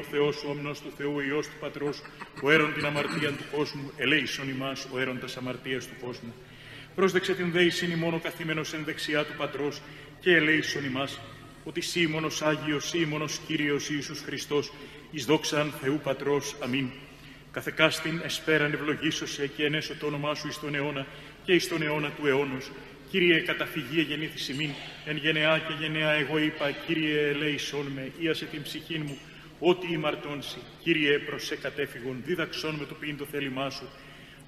ο Θεός, ο όμνος του Θεού, ο Υιός του Πατρός, ο έρον την αμαρτία του κόσμου, ελέησον ημάς, ο έρον τας αμαρτίας του κόσμου. Πρόσδεξε την δέησιν ημών καθήμενος εν δεξιά του Πατρός και ελέησον ημάς, ότι σύ μόνος Άγιος, σύ μόνος Κύριος Ιησούς Χριστός, εις δόξαν Θεού Πατρός. Αμήν. Καθεκάστην εσπέραν ευλογήσωσε και ενέσω το όνομά σου εις τον αιώνα και εις τον αιώνα του αιώνος. Κύριε καταφυγή γεννήθηση μην, εν γενεά και γενεά εγώ είπα, Κύριε ελέησόν με, ίασε την ψυχή μου, ό,τι ημαρτώνσει. Κύριε προσέ κατέφυγον, δίδαξόν με το ποιήν το θέλημά σου,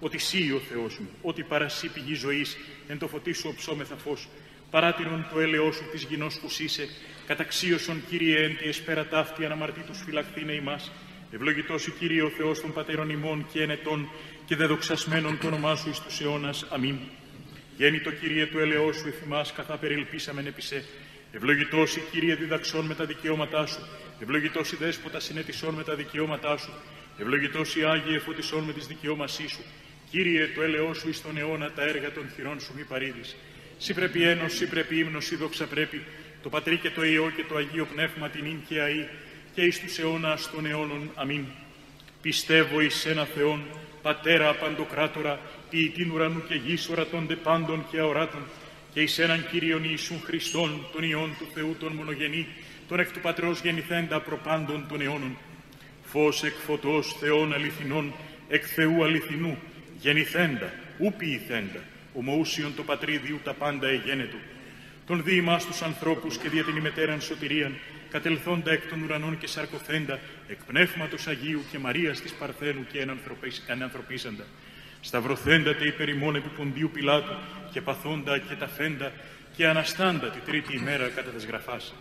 ότι σύ ο Θεός μου, ότι παρασύ πηγή ζωής, εν το φωτί σου οψόμεθα φως. Παράτηρον το έλεό σου της γινός που σύσε, καταξίωσον Κύριε εν τη εσπέρα ταύτη αναμαρτήτους φυλαχθήνε ημάς. Ευλογητός ο Κύριε ο Θεός των πατέρων ημών και ενετών και δεδοξασμένων το όνομά σου εις τους αιώνας. Αμήν. Γέννητο Κύριε του ελεός σου εφημάς καθά περιλπίσαμεν επισέ. Ευλογητός η Κύριε διδαξών με τα δικαιώματά σου. Ευλογητός η δέσποτα συνέτησών με τα δικαιώματά σου. Ευλογητός η Άγιε φωτισών με τις δικαιώμασή σου. Κύριε το ελεός σου εις τον αιώνα τα έργα των χειρών σου μη παρήδεις. Συ πρέπει ένος, συ πρέπει ύμνος, συ δόξα πρέπει. Το Πατρί και το Υιό και το Αγίο Πνεύμα την ίν και αΐ και εις τους αιώνας των αιώνων. Αμήν. Πιστεύω εις ένα Θεόν, Πατέρα παντοκράτορα, ποιητήν ουρανού και γης, ορατώντε πάντων και αοράτων, και εις έναν Κύριον Ιησούν Χριστόν, τον Υιόν του Θεού τον μονογενή, τον εκ του Πατρός γεννηθέντα προπάντων των αιώνων. Φως εκ φωτός Θεών αληθινών, εκ Θεού αληθινού, γεννηθέντα, ου ποιηθέντα, ομοούσιον το Πατρίδιου τα πάντα εγένετου. Τον δι' ημάς τους ανθρώπους και δια την ημετέραν σωτηρίαν, κατελθόντα εκ των ουρανών και σαρκωθέντα, εκ Πνεύματος Αγίου και Μαρίας της Παρθένου και ενανθρωπίσαντα. Σταυρωθέντατε υπερ ημών επί Ποντίου Πιλάτου και παθόντα και ταφέντα και αναστάντα τη τρίτη ημέρα κατά τας γραφάς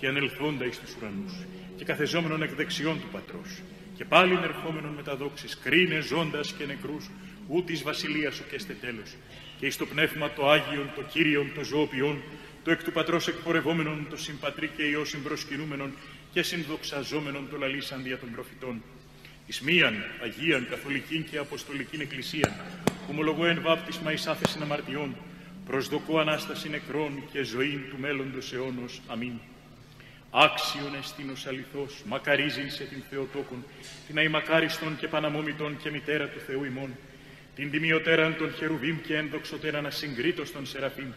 και ανελθόντα εις τους ουρανούς και καθεζόμενον εκ δεξιών του Πατρός και πάλιν ερχόμενον με τα δόξης, κρίνε ζώντας και νεκρούς, ου της βασιλείας σου και έστε τέλος. Και εις το πνεύμα το Άγιον, το Κύριον, το Ζωοποιόν, το εκ του Πατρός εκπορευόμενον, το συμπατρί και Υιό συμπροσκυνούμενον και συνδοξαζόμενον το λαλήσαν δια των προφητών. Εις μίαν Αγίαν Καθολικήν και Αποστολικήν Εκκλησίαν, ομολογώ εν βάπτισμα εις άφεσιν αμαρτιών, προσδοκώ ανάσταση νεκρών και ζωήν του μέλλοντος αιώνος. Αμήν. Άξιον εστίνος αληθός, μακαρίζειν σε την Θεοτόκον, την αημακάριστον και παναμόμητον και μητέρα του Θεού ημών, την τιμιωτέραν των χερουβίμ και ένδοξωτέραν ασυγκρίτως των σεραφίμ,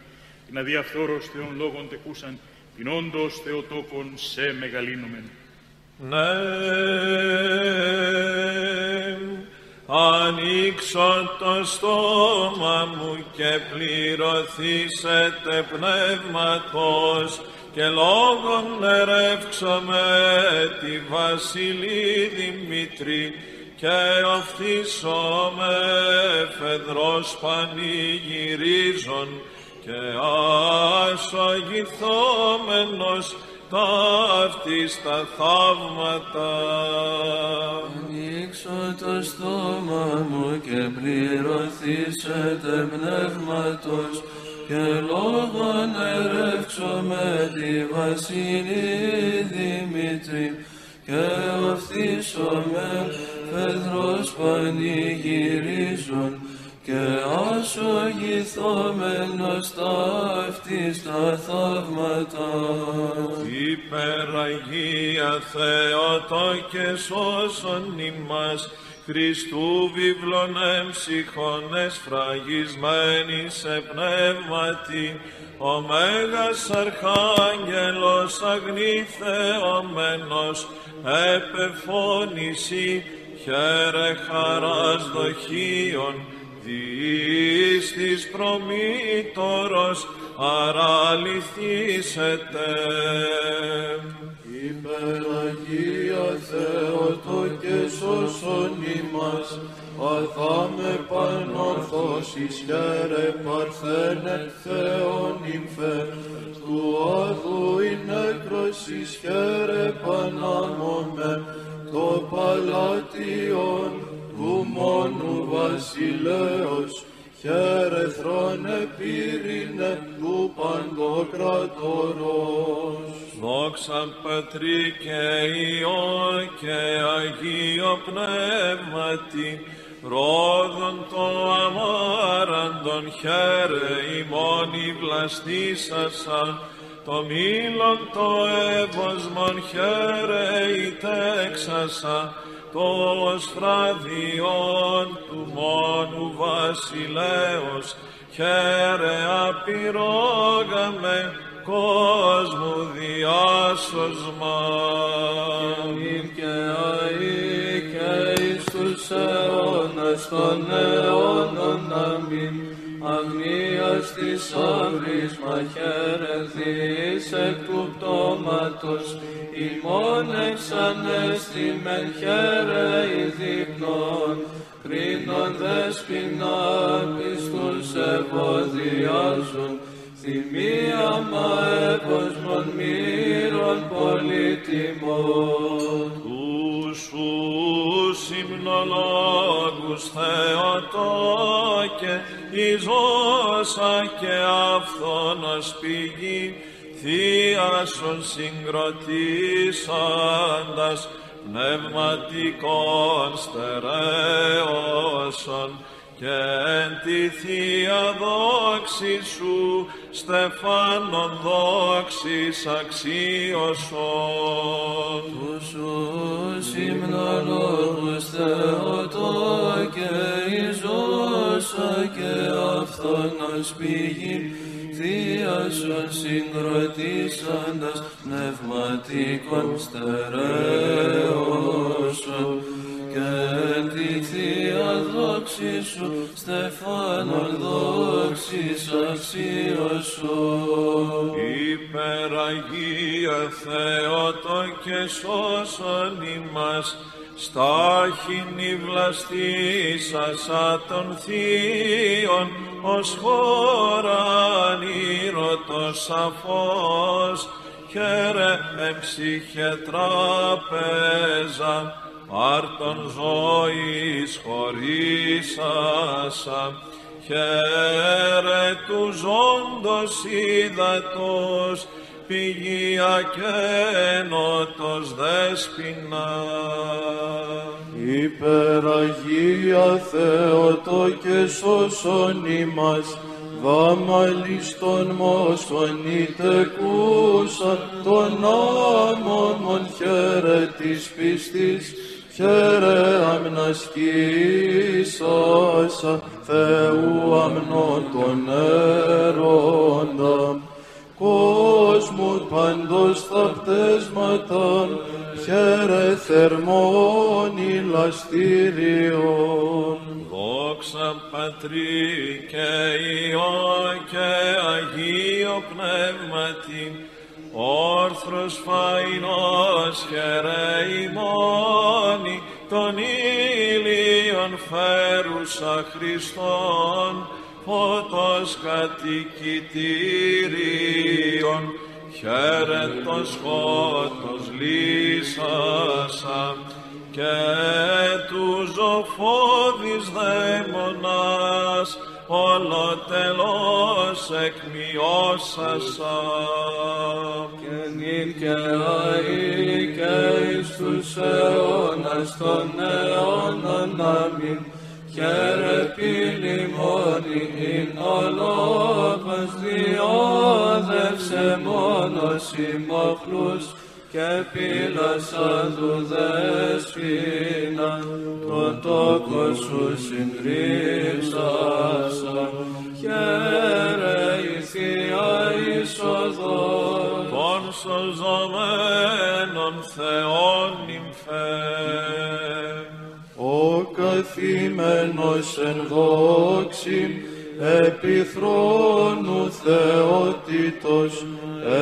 την αδιαφθόρος Θεών λόγων τεκούσαν, την όντως Θεοτόκον σε μεγαλύνομεν. Ναι, ανοίξω το στόμα μου και πληρωθήσετε πνεύματος και λόγων ερεύξω με τη βασιλή Δημήτρη και οφθήσω με φεδρός πανηγυρίζων και ασογηθόμενος ταύτης τα θαύματα. Ανοίξω το στόμα μου και πληρωθήσετε πνεύματος και λόγων ερεύξω με τη βασιλή Δημήτρη και οφθήσω με φεδρός πανηγυρίζων και ασογηθόμενος ταύτης τα θαύματα. Υπεραγία Θεοτόκε σώσον ημάς, Χριστού βιβλων εμψυχών εσφραγισμένη σε πνεύματι, ο Μέγας Αρχάγγελος αγνή θεωμένος επεφώνηση χαίρε χαράς δοχείων, διείς της προμήτωρος αραλυθήσετε. Υπεραγία Θεοτόκε σώσον ημάς, αθάμε πανορθώσεις χαίρε παρθένε Θεόν ημφέ, του άδου η νέκρωσης χαίρε πανάμωμε, το παλάτιον του μόνου βασιλέως, χαίρε θρόνε πύρινε του παντοκράτορος. Δόξα Πατρί και Υιό και Αγίο Πνεύματι, ρόδον το αμάραντον χαίρε ημών η βλαστήσασα, το μήλον το εύωσμον χαίρετε εξασα, το στραδιόν του μόνου βασιλέως, χαίρε απειρόγαμε κόσμου διάσωσμα. Καί και αεί και εις τους αιώνας των αιώνων αμήν. Αγνίας της αύρης μαχαιρεθείς εκ του πτώματος, ημών εξανέστη μεν χαίρε ειδύπνων, κρίνων δεσποινά πιστούς ευωδιάζουν, θυμίαμα εύωσμων μύρων πολύτιμων. Του σου συμνολόγους Θεοτόκε, εις όσα και αυθόνος πηγή, θείασον συγκροτήσαντας, πνευματικών στερέωσον, και εν τη θεία δόξη σου στεφάνων δόξης αξίωσον. Του σου συμνολόγους Θεοτόκε, εις όσα και αυθόνος πηγή, θείασον συγκροτήσαντας, πνευματικών στερέωσον, και εν τη θεία δόξη σου στεφάνων δόξης αξίωσον. Υπεραγία Θεοτόκε σώσον ημάς, στάχινη βλαστήσασα των θείων, ως χώρα ανήρωτος σαφώς, χαίρε εμψυχε τραπέζα, άρτον ζωής χωρίσασα, χαίρε του ζώντος ύδατος, πηγία και ενότος δέσποινα. Υπεραγία Θεοτόκε σώσον ημάς, δάμαλις των μόσχων ητεκούσαν, των άμωμων χαίρε της πίστης, χαίρε αμνασκήσασα, Θεού αμνό τον έροντα, κόσμου παντός τα πτέσματα, χαίρε θερμών ηλαστήριον. Δόξα Πατρί και Υιό και Αγίο Πνεύματι, όρθρος φαϊνός χαίρε ημώνη, των ήλιον φέρουσα Χριστόν, φώτος κατοικητήριον, χαίρε το σκότος λύσασα, και του ζωφώδης δαίμονας ολοτελώς εκμειώσασα. Και νυν και αεί και εις τους αιώνας των αιώνων αμήν, χαίρε πυλιμόνι ειν ολόπας, διόδευσε μόνος ημοχλούς, και πύλασαν του δέσποινα, τον τόκο σου συντρίψασα, χαίρε η θεία είσοδος των σωζωμένων θεών νυμφέ. Ο καθημένος εν δόξη επί θρόνου θεότητος,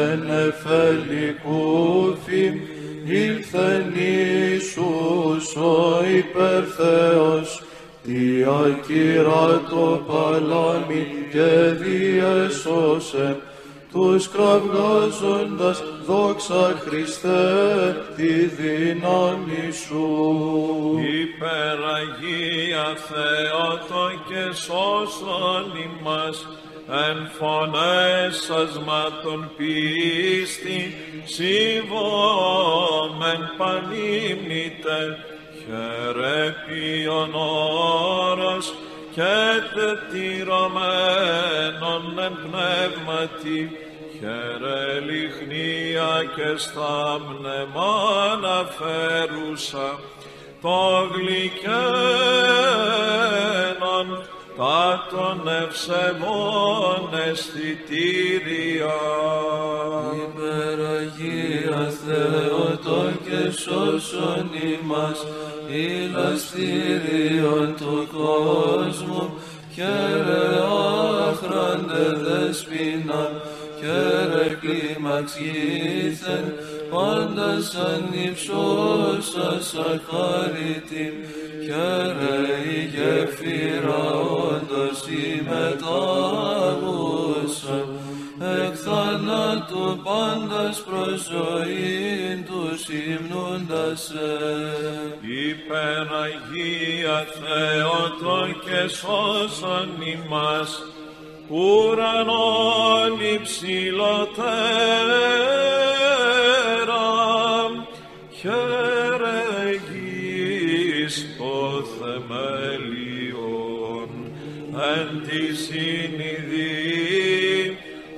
εν εφελικούφι ήλθεν Ιησούς ο υπερθέος, τι ακύρα το παλάμι και διέσωσε τους κραυγάζοντας, δόξα Χριστέ τη δύναμη σου. Υπεραγία Θεοτόκε σώσον ημάς, εν φωνέσασματον πίστη, σιβόμεν πανίμνητε, χαίρε ποιον όρος, και τετυρωμένον εν πνεύματι, Χαίρε λιχνία και στα μνεμάνα φέρουσα των γλυκένων τα των ευσεβών αισθητήρια. Υπεραγία Θεότο και σώσον ημάς, ηλαστήριον του κόσμου, χαίρε άχραντε δεσποινα, χαίρε κλίμαξ γήθεν, πάντα σαν υψώσας αχάριτην, χαίρε η γεφύρα όντως η μετάγουσα, εκ θανάτου πάντας προς ζωήν τους υμνούντας Υπεραγία Θεότο και σώσον ημάς, ουρανόν υψηλότερα, χαίρε γης το θεμέλιον, εν τη συνειδή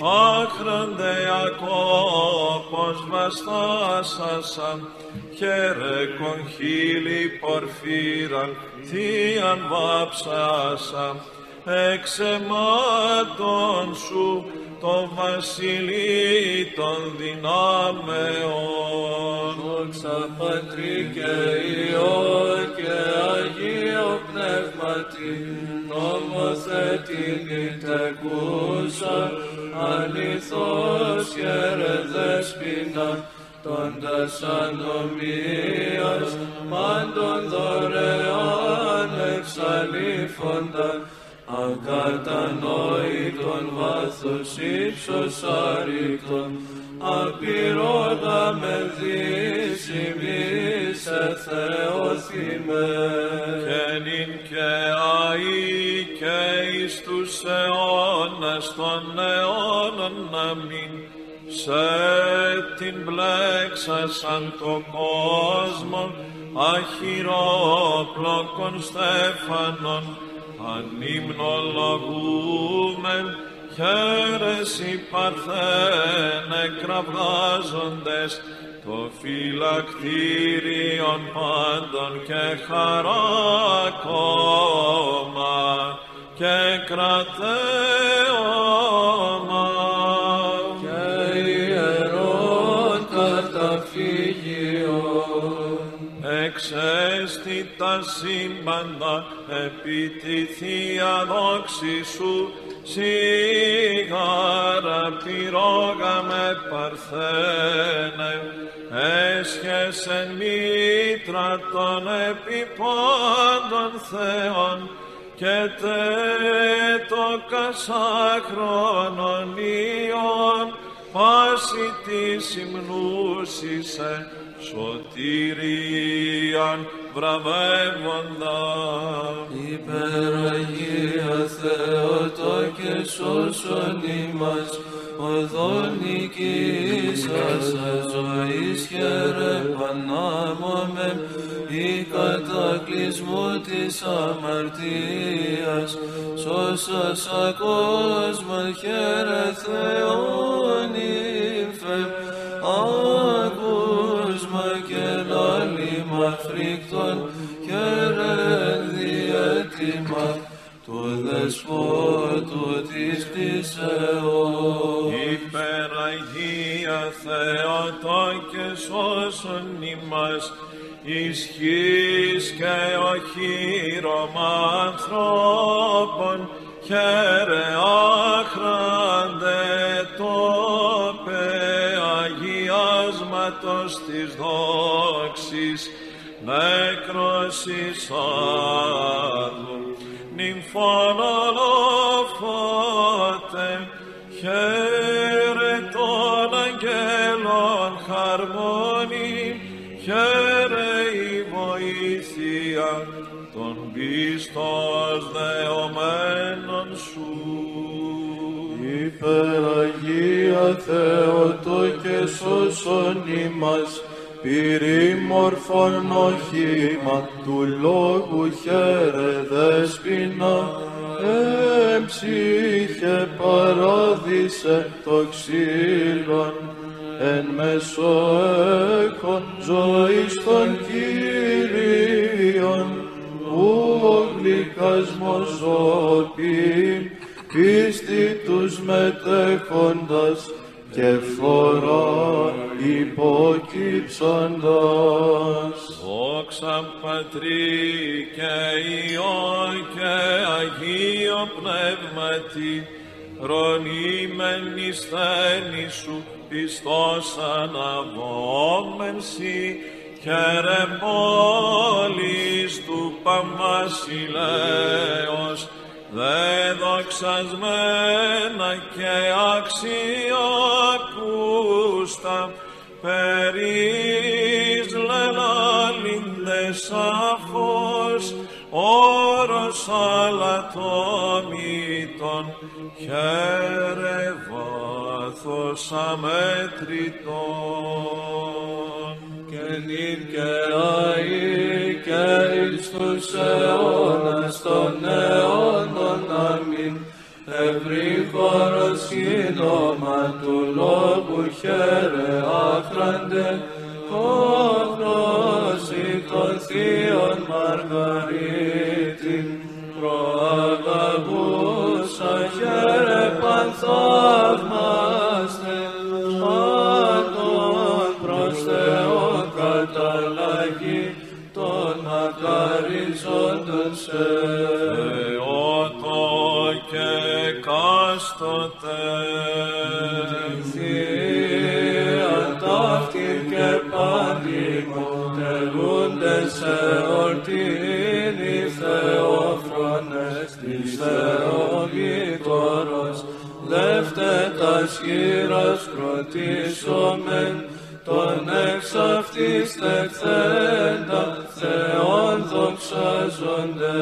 άχραντε ακόπος βαστάσασαν, χαίρε κονχύλι πορφύραν, θείαν βάψασαν, εξ αιμάτων σου το βασιλεί των δυνάμεων. Δόξα Πατρί και Υιό και Αγίο Πνεύματι, νομοθέτη νητεκούσα, αληθώς χαίρε δέσποινα, τόντας ανομίας, πάντων δωρεάν εξαλήφοντα, ακατανόητον βάθος ύψος άρρηκτον, απειρόδα με δύσιμη σε θεώθημε. Και νυν και αεί και εις τους αιώνας των αιώνων να μην, σε την πλέξασαν το κόσμο αχυρόπλοκον στέφανον, ανυμνολογούμεν, χαίρε συ παρθένε κραυγάζοντες, το φυλακτήριον πάντων και χαράκωμα και κρατέωμα. Και ιερόν καταφύγιον, εξαίσθητα σύμπαντα επί τη θεία δόξη σου, σιγάρα πυρόγαμε παρθένε, έσχεσεν μήτρα των επιπάντων θεών και τέτοκας άχρονων ιών, πάση της υμνούσισε σωτηρίαν βραβεύοντα. Υπεραγία Θεότο και σώσον ημάς, οδόν νικήσασας ζωής χαίρε πανάμωμεν, η κατακλυσμού της αμαρτίας, σώσασα κόσμον χαίρε Θεόν ύμφε, ακούσμα και λάλημα φρικτών, χαίρε διέτοιμα του Δεσπότου της Πτήσεως. Υπεραγία Θεότο και σώσον ημάς, ισχύς και οχύρωμα ανθρώπων, χαίρε άχραντε το πεαγιάσματος της δόξης, νέκρος εις άδου, νυμφών ολόφωτε, χαίρε των αγγέλων χαρμόνη, χαίρε η βοήθεια των πιστός δεωμένων σου. Υπεραγία Θεότο και σώσον ημάς, Πυρήμορφον οχήμα του λόγου χαίρε δέσποινα, εμψύχε παράδεισε το ξύλον, εν μεσοέχον ζωής των Κύριων, ου ο γλυκασμός οποιήν, πίστη τους μετέχοντας, και φθορά υποκύψαντας. Δόξα Πατρί και Υιό και Αγίο Πνεύματι, ρωνήμεν εις θένη σου πιστός αναβόμεν σοι, χαίρε μόλις του Παμασιλέως, δε δοξασμένα και αξιόκουστα περίς λελαλίντες αφός όρος αλατόμητον χαίρε βάθος αμέτρητον και νυν και αΐ και εις τους αιώνας των αιώνων αμήν. Ευρύχωρος σύντομα του λόγου χαίρε άφραντε, όχρωση των θείων Μαργαρίτην, προαγαγούσα χαίρε πανθαύμαστε, πάντων προς Θεόν καταλλαγή, των μακαριζόντων σε Θεότο και κάστοτε. Την θεία ταύτη και πάντη μου τελούνται σε ορτήν οι Θεόφρονες της Θεογείτορος, λεύτε τα σχήρας κροτήσομεν, τον εξ αυτής τεχθέντα Θεόν δοξάζονται.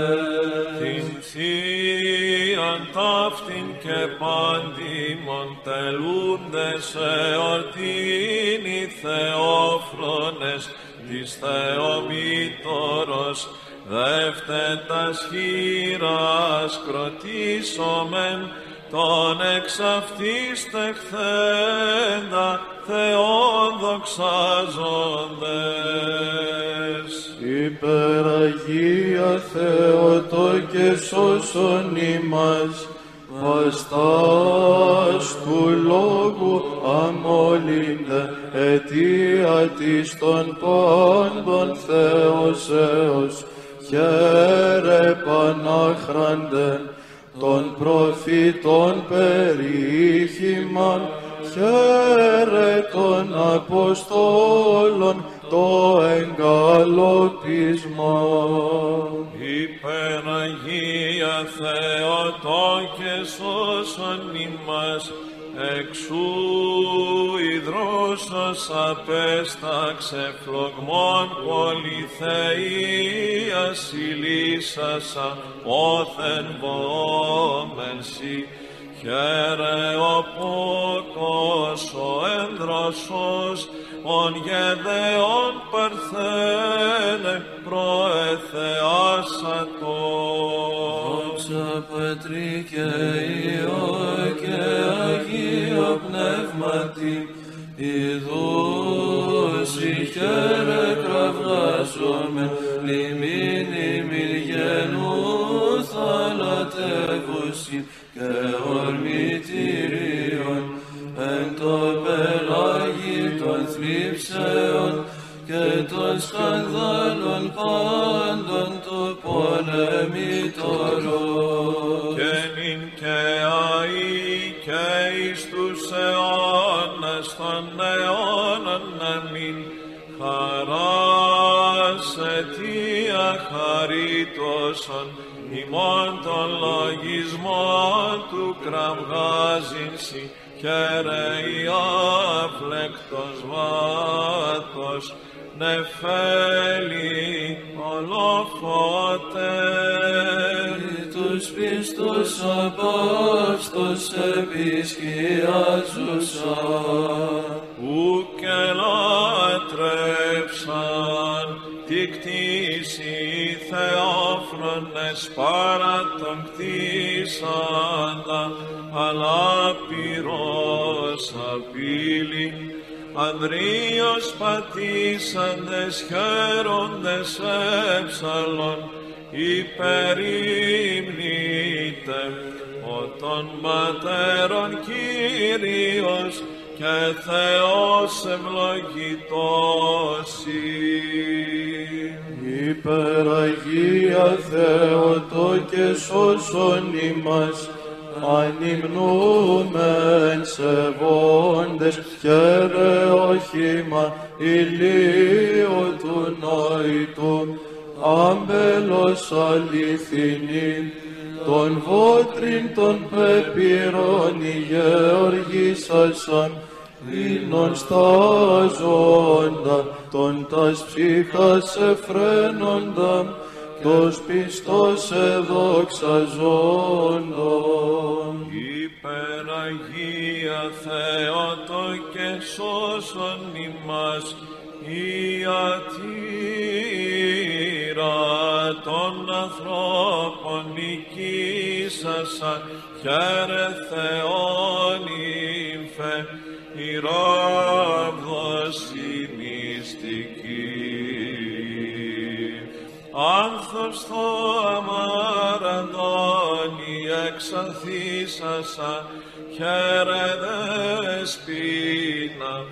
Την θείαν ταύτην και πάντιμον τελούνται σε ορτήν οι Θεόφρονες της Θεομήτωρος, δεύτε τας χείρας κροτήσομεν, τον εξ αυτής τεχθέντα Θεόν δοξάζοντες. Υπεραγία Θεότο και σώσον ημάς, βαστάς του λόγου αμόλυντε, αιτία της των πάντων Θεός Θεός, χαίρε Πανάχραντε, των προφήτων περίχημα, χαίρε των Αποστόλων το εγκαλοπισμό. Υπεραγία Θεότο και σώσον ημάς, εξού η δρόσος απέσταξε φλογμόν πολυθείας ηλίσσασα όθεν βοόμεν σοι, χαίρε ο πόκος ο ένδροσος ον γεδεών παρθένε προεθεάσα το. Δόξα Πατρί και Υιό και Αγίο Πνεύματι, ειδούς η χαίρε κραυγάζομεν, λιμήν ημιλγενού θαλατεύουσιν και ορμητηρίων, εν το πελάγι των θλίψεων και των σκανδάλων πάντων του πολεμητωρών. Και νυν και αΐ και εις τους αιώνας των αιώνων αμήν, χαράς αιτία χαρίτωσον ημών των λογισμών του κραυγάζειν σοι, χαίρε αυλεκτος βάτος, νεφέλη ολοφωτέρ. Τους πιστούς απόστος επισκιάζουσα, ουκ ελάτρε κτίσει θεόφρονες παρά τον κτίσαντα, αλλά πυρός απειλή. Ανδρείος πατήσαντες χαίροντες έψαλον, υπερήμνητε ο των Πατέρων Κύριος και Θεός ευλογητός η υπεραγία Θεοτόκε σώσον ημάς. Ανυμνούμεν σεβόντες χαίρε όχημα ηλίου του νοητού, άμπελος αληθινή, των βότριν των πεπειρών η γεωργήσασαν, δίνων στα ζώντα, των τας ψυχας εφραίνοντα, τος πιστός εδοξαζόντων. Υπεραγία Θεοτόκε σώσον ημάς, η ατήρα των ανθρώπων νικήσασαν, χαίρε Θεόν ύμφε, η ράβδος η μυστική. Άνθος στο αμαραντώνι εξανθίσασα, χαίρε δεσπίνα,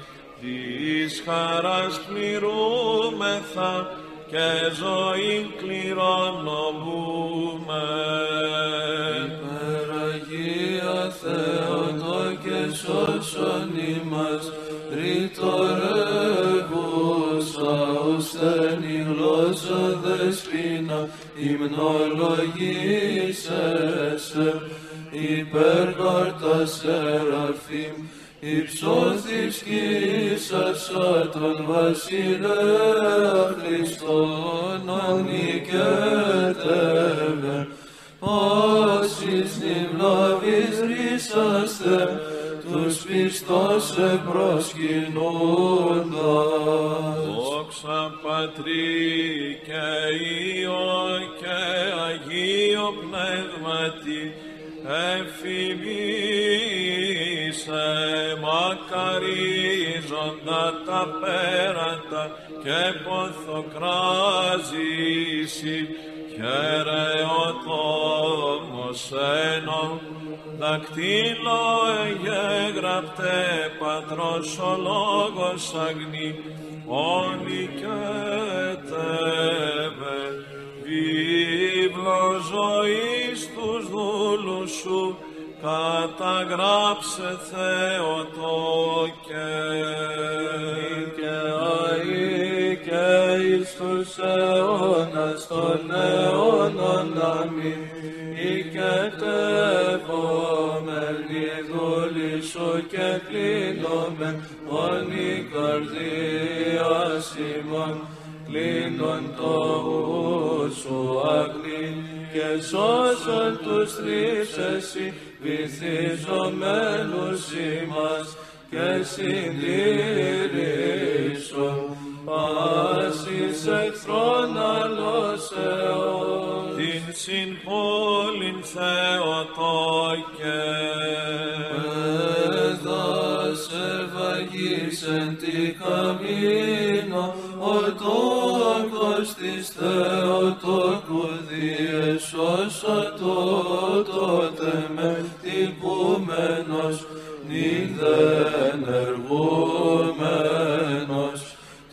της χαράς πληρούμεθα και ζωήν κληρονομούμεν. Υπεραγία Θεοτόκε σώσον ημάς, ρητορεύουσα ουστένη γλώσσα δεσπίνα, υμνολογήσεσαι υπέρ κόρτα Σεραφείμ, υψώθης κήσασα τον βασιλέα Χριστόν, ανικέτευε, πάσης νηβλάβης ρίσαστε, τους πιστός επροσκυνώντας. Δόξα Πατρί και Υιό και Αγίο Πνεύματι, εφημίσε μακαρίζοντα τα πέρατα και ποθοκράζηση, χαίρε ο τόμος ένω, δακτύλο εγέγραπτε πατρός ο λόγος αγνή, ονικέτευε βίβλο ζωής τους δούλους σου, καταγράψε Θεοτόκε. Και αεί και εις τους αιώνας των αιώνων αμήν, ηκετευόμενοι δούλοι σου και κλείνομεν όνοι καρδίας ημών, κλείνον το ου σου αγνήν και σώσον τους τρεις εσύ βυθιζομένους ημάς και συντηρήσον πάσης εχθρών αλώσεως. Την συμπόλην Θεοτόκε έδωσε βαγίσεν την καμίνα ο τόκος της Θεοτόκου διεσώσα τότε με τυπούμενος νυν δεν εργούμενος.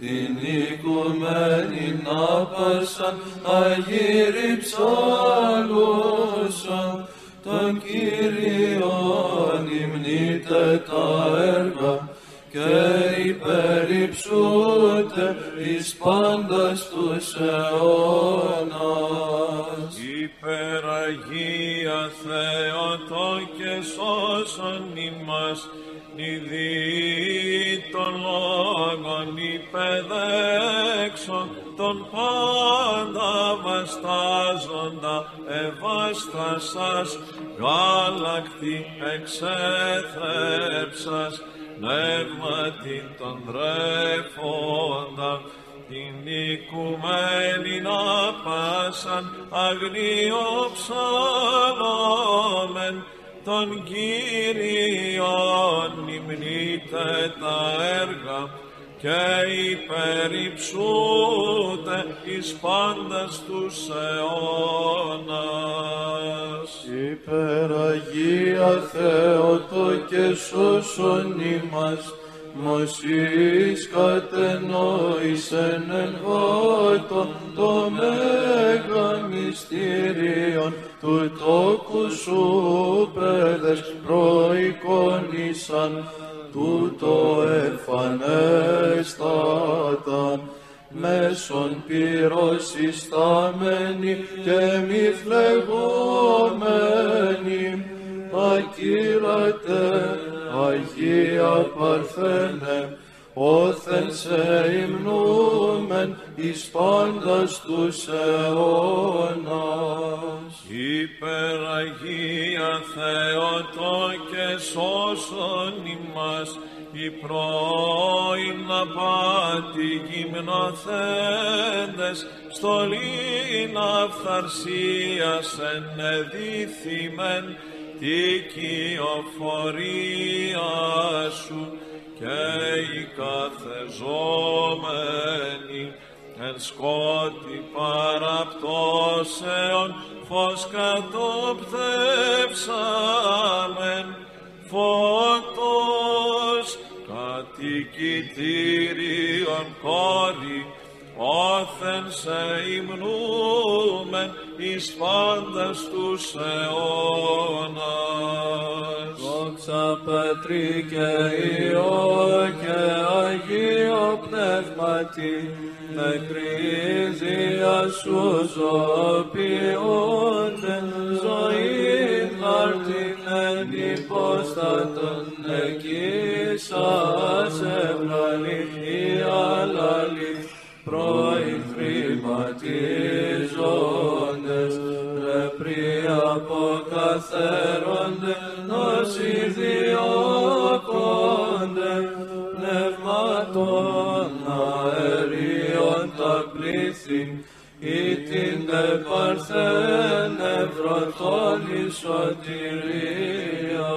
Την οικουμένη άπασαν, αγύρι ψαλούσαν, τον Κύριον υμνείτε τα έργα και υπερυψούτε εις πάντας τους αιώνας. Υπεραγία Θεοτόκε σώσον ημάς, νηδί των λόγων υπεδέξον, τον πάντα βαστάζοντα ευάστασας, γάλακτη εξέθρεψας, πνεύματι τον τρέφοντα, την οικουμένη πάσαν αγνίο ψαλόμεν, τον Κύριον υμνείτε τα έργα και υπερυψούτε εις πάντας τους αιώνας. Υπεραγία Θεότο και σώσον ημάς, μος εις κατενόησεν εν βάτω το μέγα μυστήριον του τόκου σου παιδες προεικόνησαν, τούτο εμφανέσταταν μέσον πυρός συσταμένη και μη φλεγόμενη. Ακύρατε, Αγία Παρθένε, όθεν σε υμνούμεν εις πάντας τους αιώνας. Υπεραγία Θεότο και σώσον ημάς, η πρώην απάτη γυμνοθέντες, στολήν αυθαρσίασεν εδίθημεν τη κυοφορία σου, και οι καθεζόμενοι εν σκότη παραπτώσεων φως κατοπτεύσαμεν. Φώτος κατοικητήριον κόρη, όθεν σε υμνούμεν εις πάντας τους αιώνας. Δόξα Πατρί και Υιό και Αγίο Πνεύματι, μέχρι ζία σου ζωοποιούνται, ζωή χάρτην εν υπόστατον εκείσας ευλαλή ή αλλαλή, πρώην χρηματιζόντες, λεπροί αποκαθέρονται, νόσοι διώκονται, πνευματών αερίων τα πλήθη, ήτινται Παρθένε βρωτών η σωτηρία.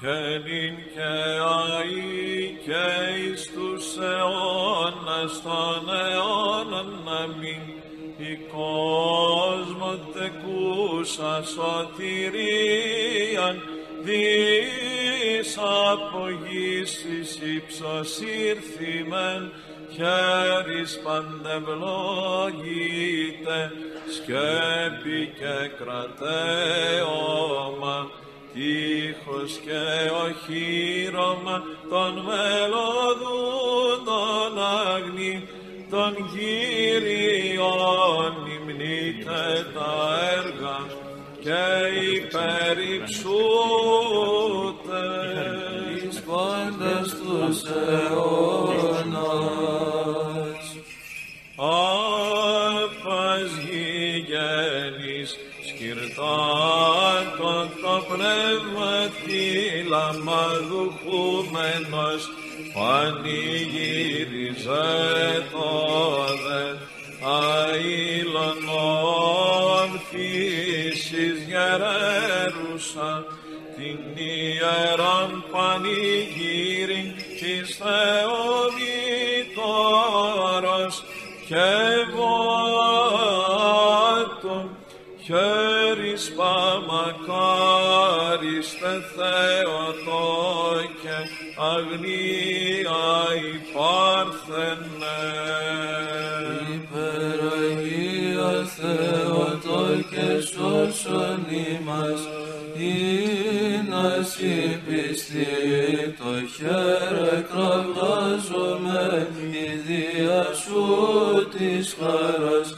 Και νυν και αΐ και εις τους αιώνας των αιώνων αμήν, η κοσμοτεκούσα σωτηρίαν δις από γης εις ύψος ήρθημεν, χέρις παντευλόγητε, σκέπη και κρατέωμα, τείχος και οχύρωμα των μελωδούντων αγνή, τον Κύριον υμνείτε τα έργα και υπερυψούτε εις πάντας τους αιώνας. Απας γη γέννης σκυρτάτων το πνεύμα τη λαμαδουχούμενος, πανηγυριζέτοδε αήλων ορθήσεις γερέρουσα, την ιεράν πανηγύριν της Θεομητώρος και βοάτων χέρις παμακάριστε Θεοτόκε, αγνία υπάρθενε. Υπεραγία Θεοτόκε σώσον ημάς, είνας η πιστή το χαίρε κραυγάζομεν η διά σου της χαράς,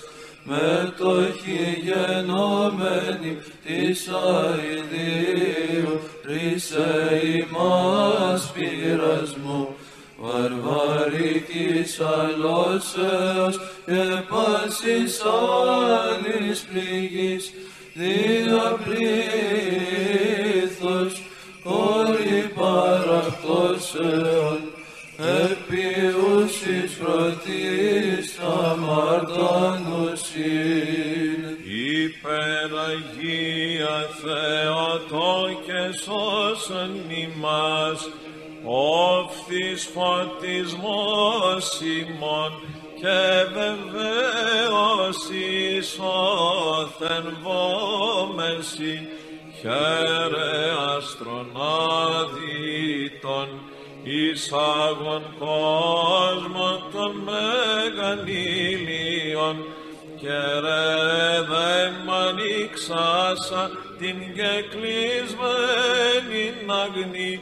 με το χειγενόμενη της αηδίου, ρίσε ημάς πειρασμού, βαρβαρικής αλώσεως και πάσης άλλης πληγής, διαπλήθος, κόρη παραπτώσεων, Επιούσις πρωτής αμαρτάνουσιν, υπεραγία Θεότο και σώσον ημάς, όφθης φωτισμός ημών και βεβαίως ισόθεν βόμεσιν, χαίρε αστρονάδητον, εισάγων κόσμο των μέγαν ηλίων, και ρε δαιμ ανοίξασα την κεκλεισμένην αγνή,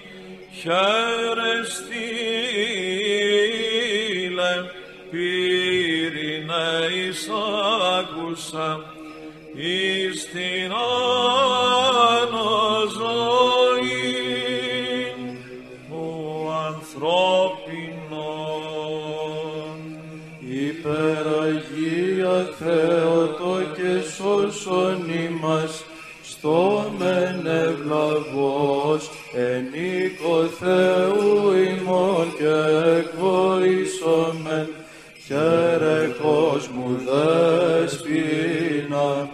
χαίρε στήλε πύρινε εισάκουσα εις την άνω ζωήν ο ανθρώπινον. Υπεραγία Θεότο και σώσον ημάς, στόμεν ευλαβώς εν οίκο Θεού ημών και εκβοήσομεν, χαίρε κόσμου δεσποινα,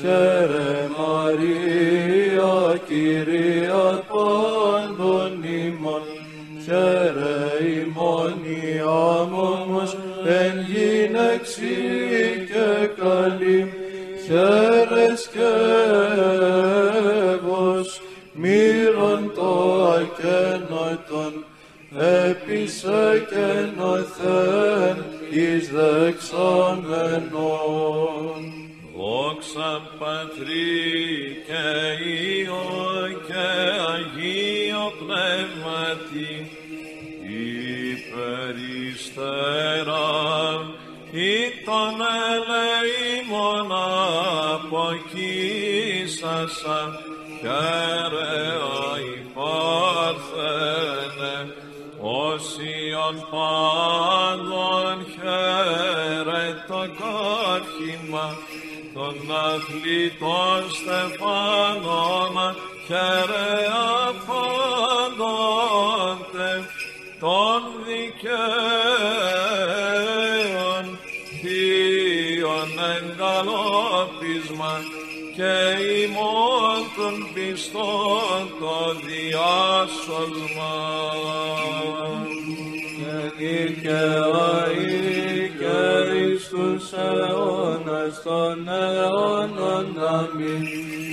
χαίρε Μαρία, Κυρία πάντων ημών, χαίρε ημών η άμωμος εν γυνεξή και καλή, χαίρε σκεύος μύρον το ακένατον, επισεκένωθεν εις δεξαμενών. Δόξα Πατρί και Υιό και Αγίο Πνεύματι, υπερ ύστερα ήττον ελεήμων αποκοίσασα, χαίρε αϊπάρθενε όσιον πάντων, χαίρε το κάρχημα των αθλητών στεφάνων, χαίρε απαντώντε των δικαίων θείων εγκαλόπισμα, και ημών των πιστών το διάσωσμα. Και δικαιοί και εις τους αιώνας των αιώνων αμήν,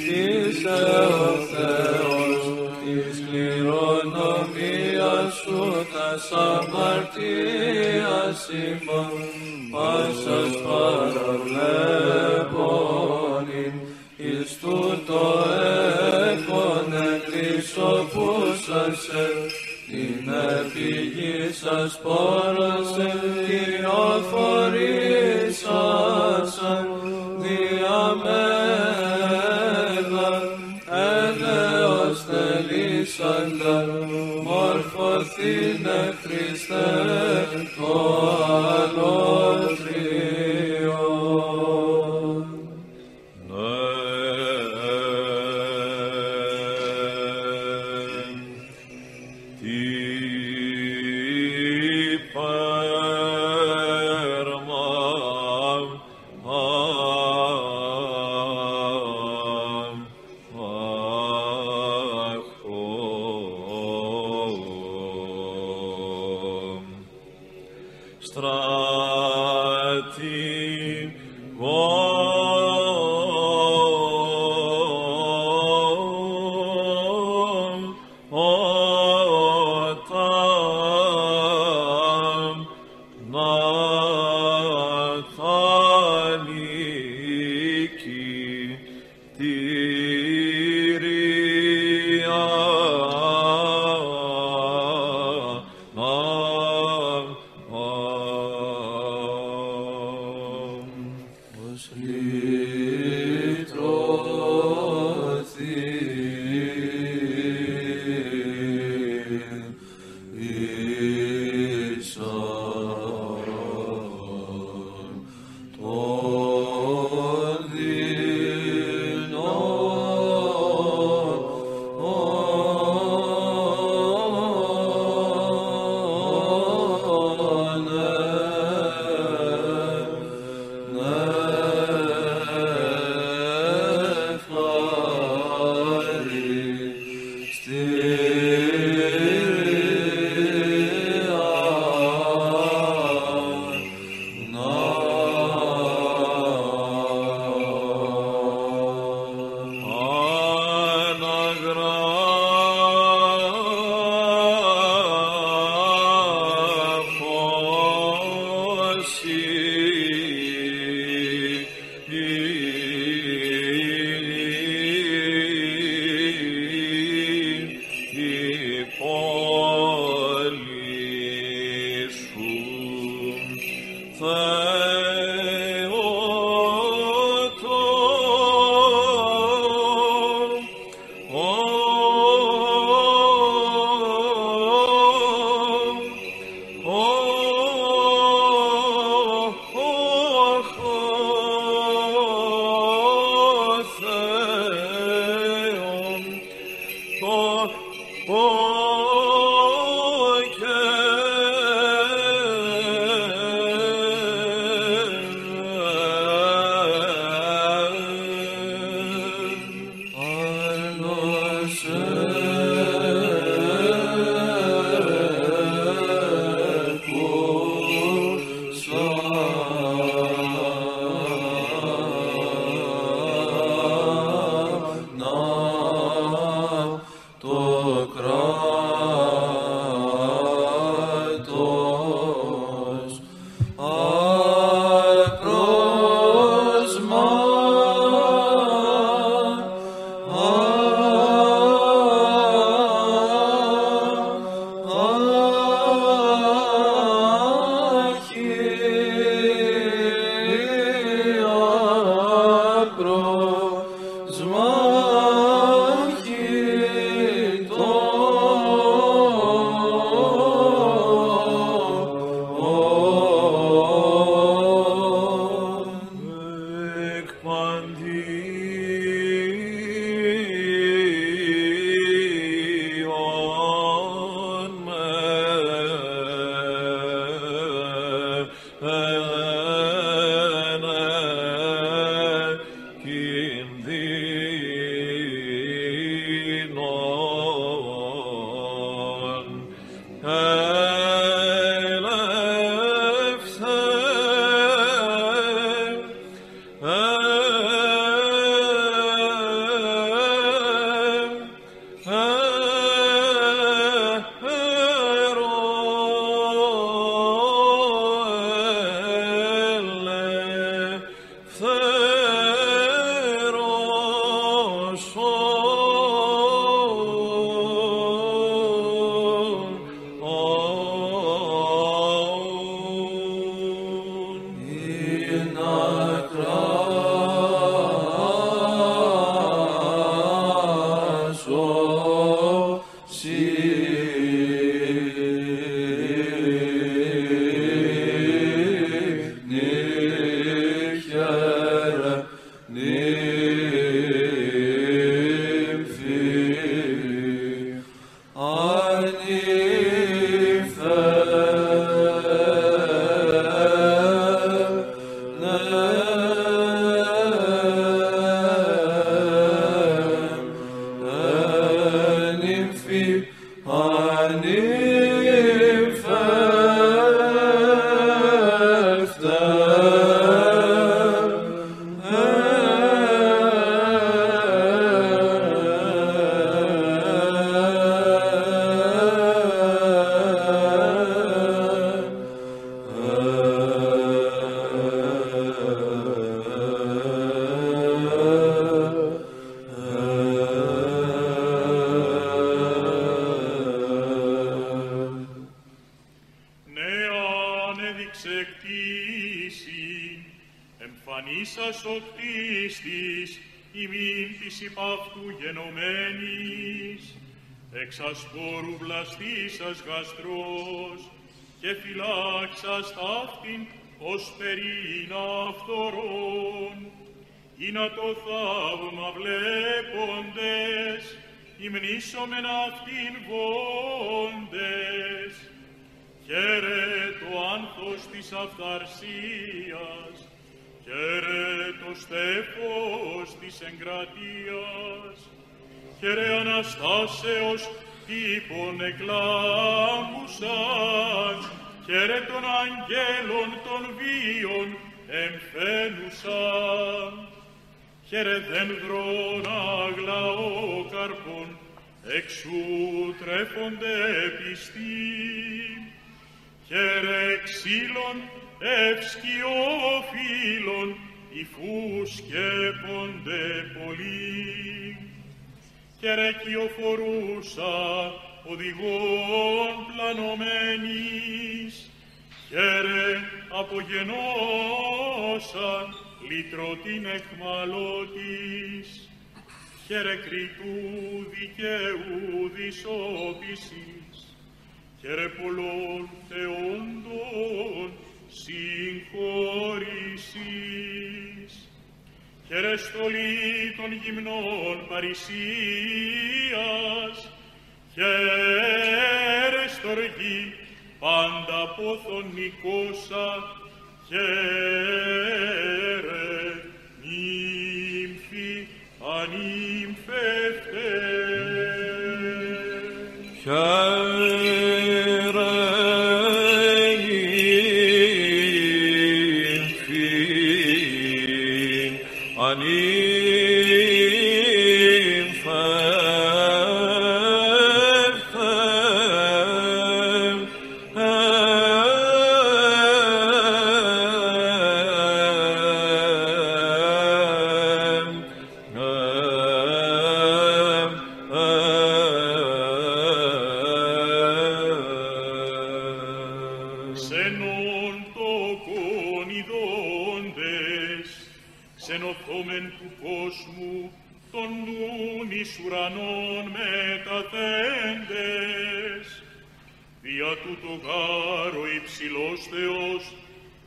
είσαι ο Θεός, της κληρονομίας σου τας αμαρτίας ημών, πάσας παραβλέπονιν, εις τούτο έκον εκπροσωπούσασε, την επιγή σας πόρασε, την οφορήσασαν διαμέγα, έλεος θελήσαντα, μορφωθήνε Χριστέ το αλότριον.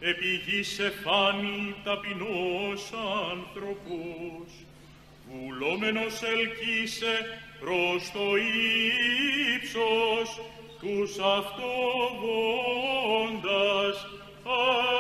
επί γης εφάνει ταπεινός άνθρωπος, βουλόμενος ελκύσε προς το ύψος τους αυτοβώντας. Αλληλούια.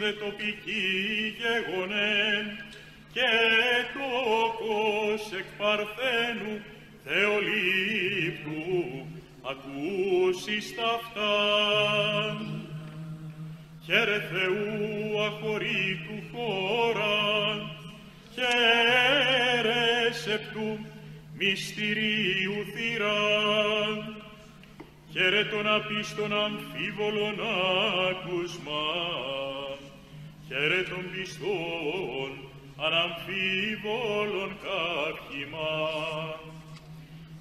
Δε τοπική γεγονέν και τόκος εκ παρθένου Θεολύπτου ακούσεις ταυτά. Χαίρε Θεού αχωρήτου χώραν, χαίρε σεπτού μυστηρίου θυράν, χαίρε τον απίστον αμφίβολον άκουσμαν, χαίρε των πιστών αναμφίβολων καύχημα.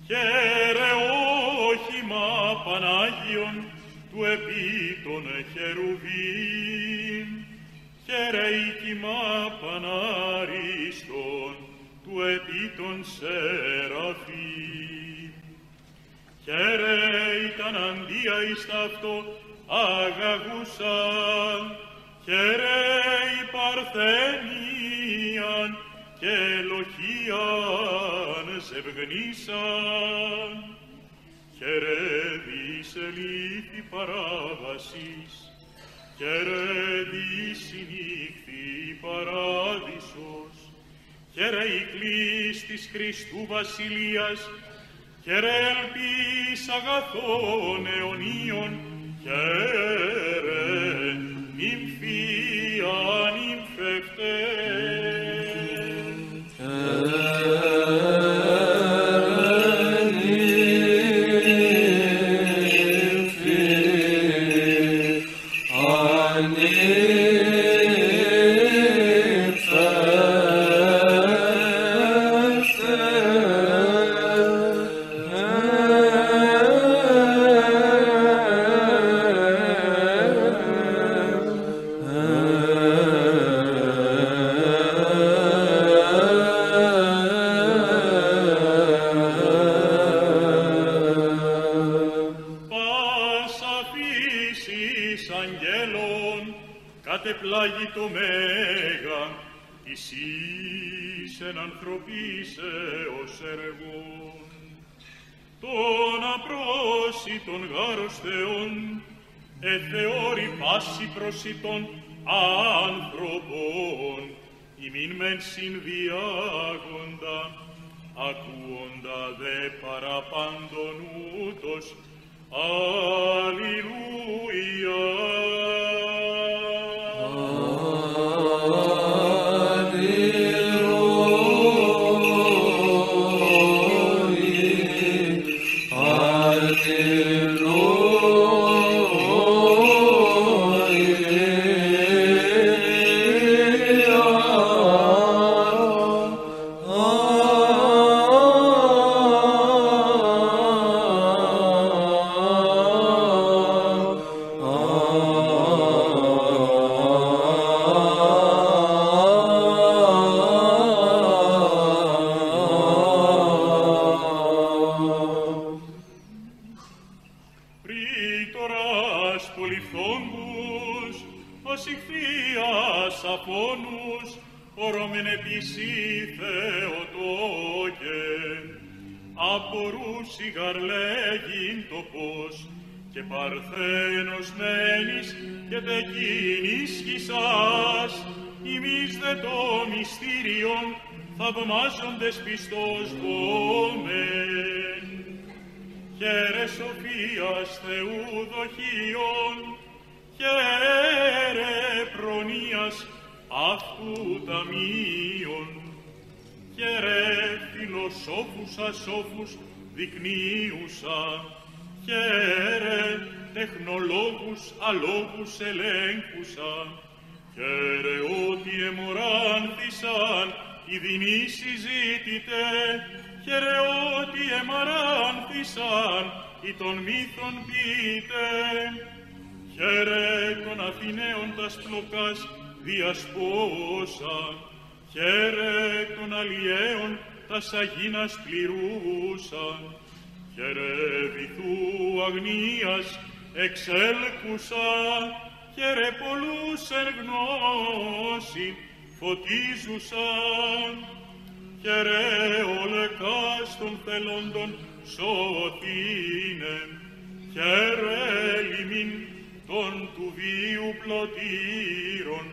Χαίρε όχημα Πανάγιον του επί των χερουβήν, χαίρε οίκημα Πανάριστον του επί των σεραφήν. Χαίρε ήταν αντία εις ταυτό αγαγούσαν, χαίρε η Παρθένιαν και Λοχίαν ζευγνήσαν. Χαίρε δις ελήθη παράβασης, χαίρε δις συνύχθη παράδεισος, χαίρε η κλής της Χριστού Βασιλείας, χαίρε ελπίς αγαθών αιωνίων, χαίρε νυμφία νυμφευτέν. Τον γάρος Θεών, εθεώρη πάση προσιτών άνθρωπων, ημίν μεν συνδιάγοντα, ακούοντα δε παραπάντων ούτως. Αλληλούια. Κινήσχησας ημείς δε το μυστήριον θαυμάζοντες πιστός βοωμέν. Χαίρε σοφίας Θεουδοχείων, χαίρε προνοίας αυτού ταμείων. Χαίρε φιλοσόφουσα σόφους δεικνύουσα, χαίρε τεχνολόγους αλόγους ελέγχουσα. Χαίρε ότι εμοράνθησαν οι δεινοί συζήτητε, χαίρε ότι εμαράνθησαν οι των μύθων ποιητέ. Χαίρε των Αθηναίων τας πλοκάς διασπόσα, χαίρε των Αλλιαίων τας Αγίνας πληρούσα. Χαίρε βυθού αγνίας εξέλκουσα, χαίρε πολλούς εν γνώση φωτίζουσαν. Χαίρε ολεκάς των θελόντων σωθήνε, χαίρε λιμήν των του βίου πλωτήρων.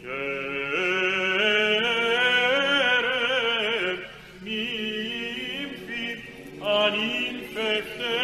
Χαίρε νύμφη ανήμφευτε.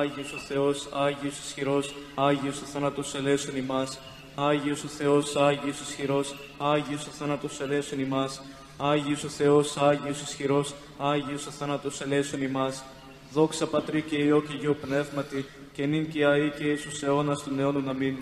Άγιος ο Θεός, Άγιος ισχυρός, Άγιος ο θάνατος ελέησον ημάς. Άγιος ο Θεός, Άγιος ισχυρός, Άγιος ο θάνατος ελέησον ημάς. Άγιος ο Θεός, Άγιος ισχυρός, Άγιος ο θάνατος ελέησον ημάς. Δόξα Πατρί και Υιό και Υιό Πνεύματι, και νυν και αεί και Ιησούς αιώνας των αιώνων. Αμήν.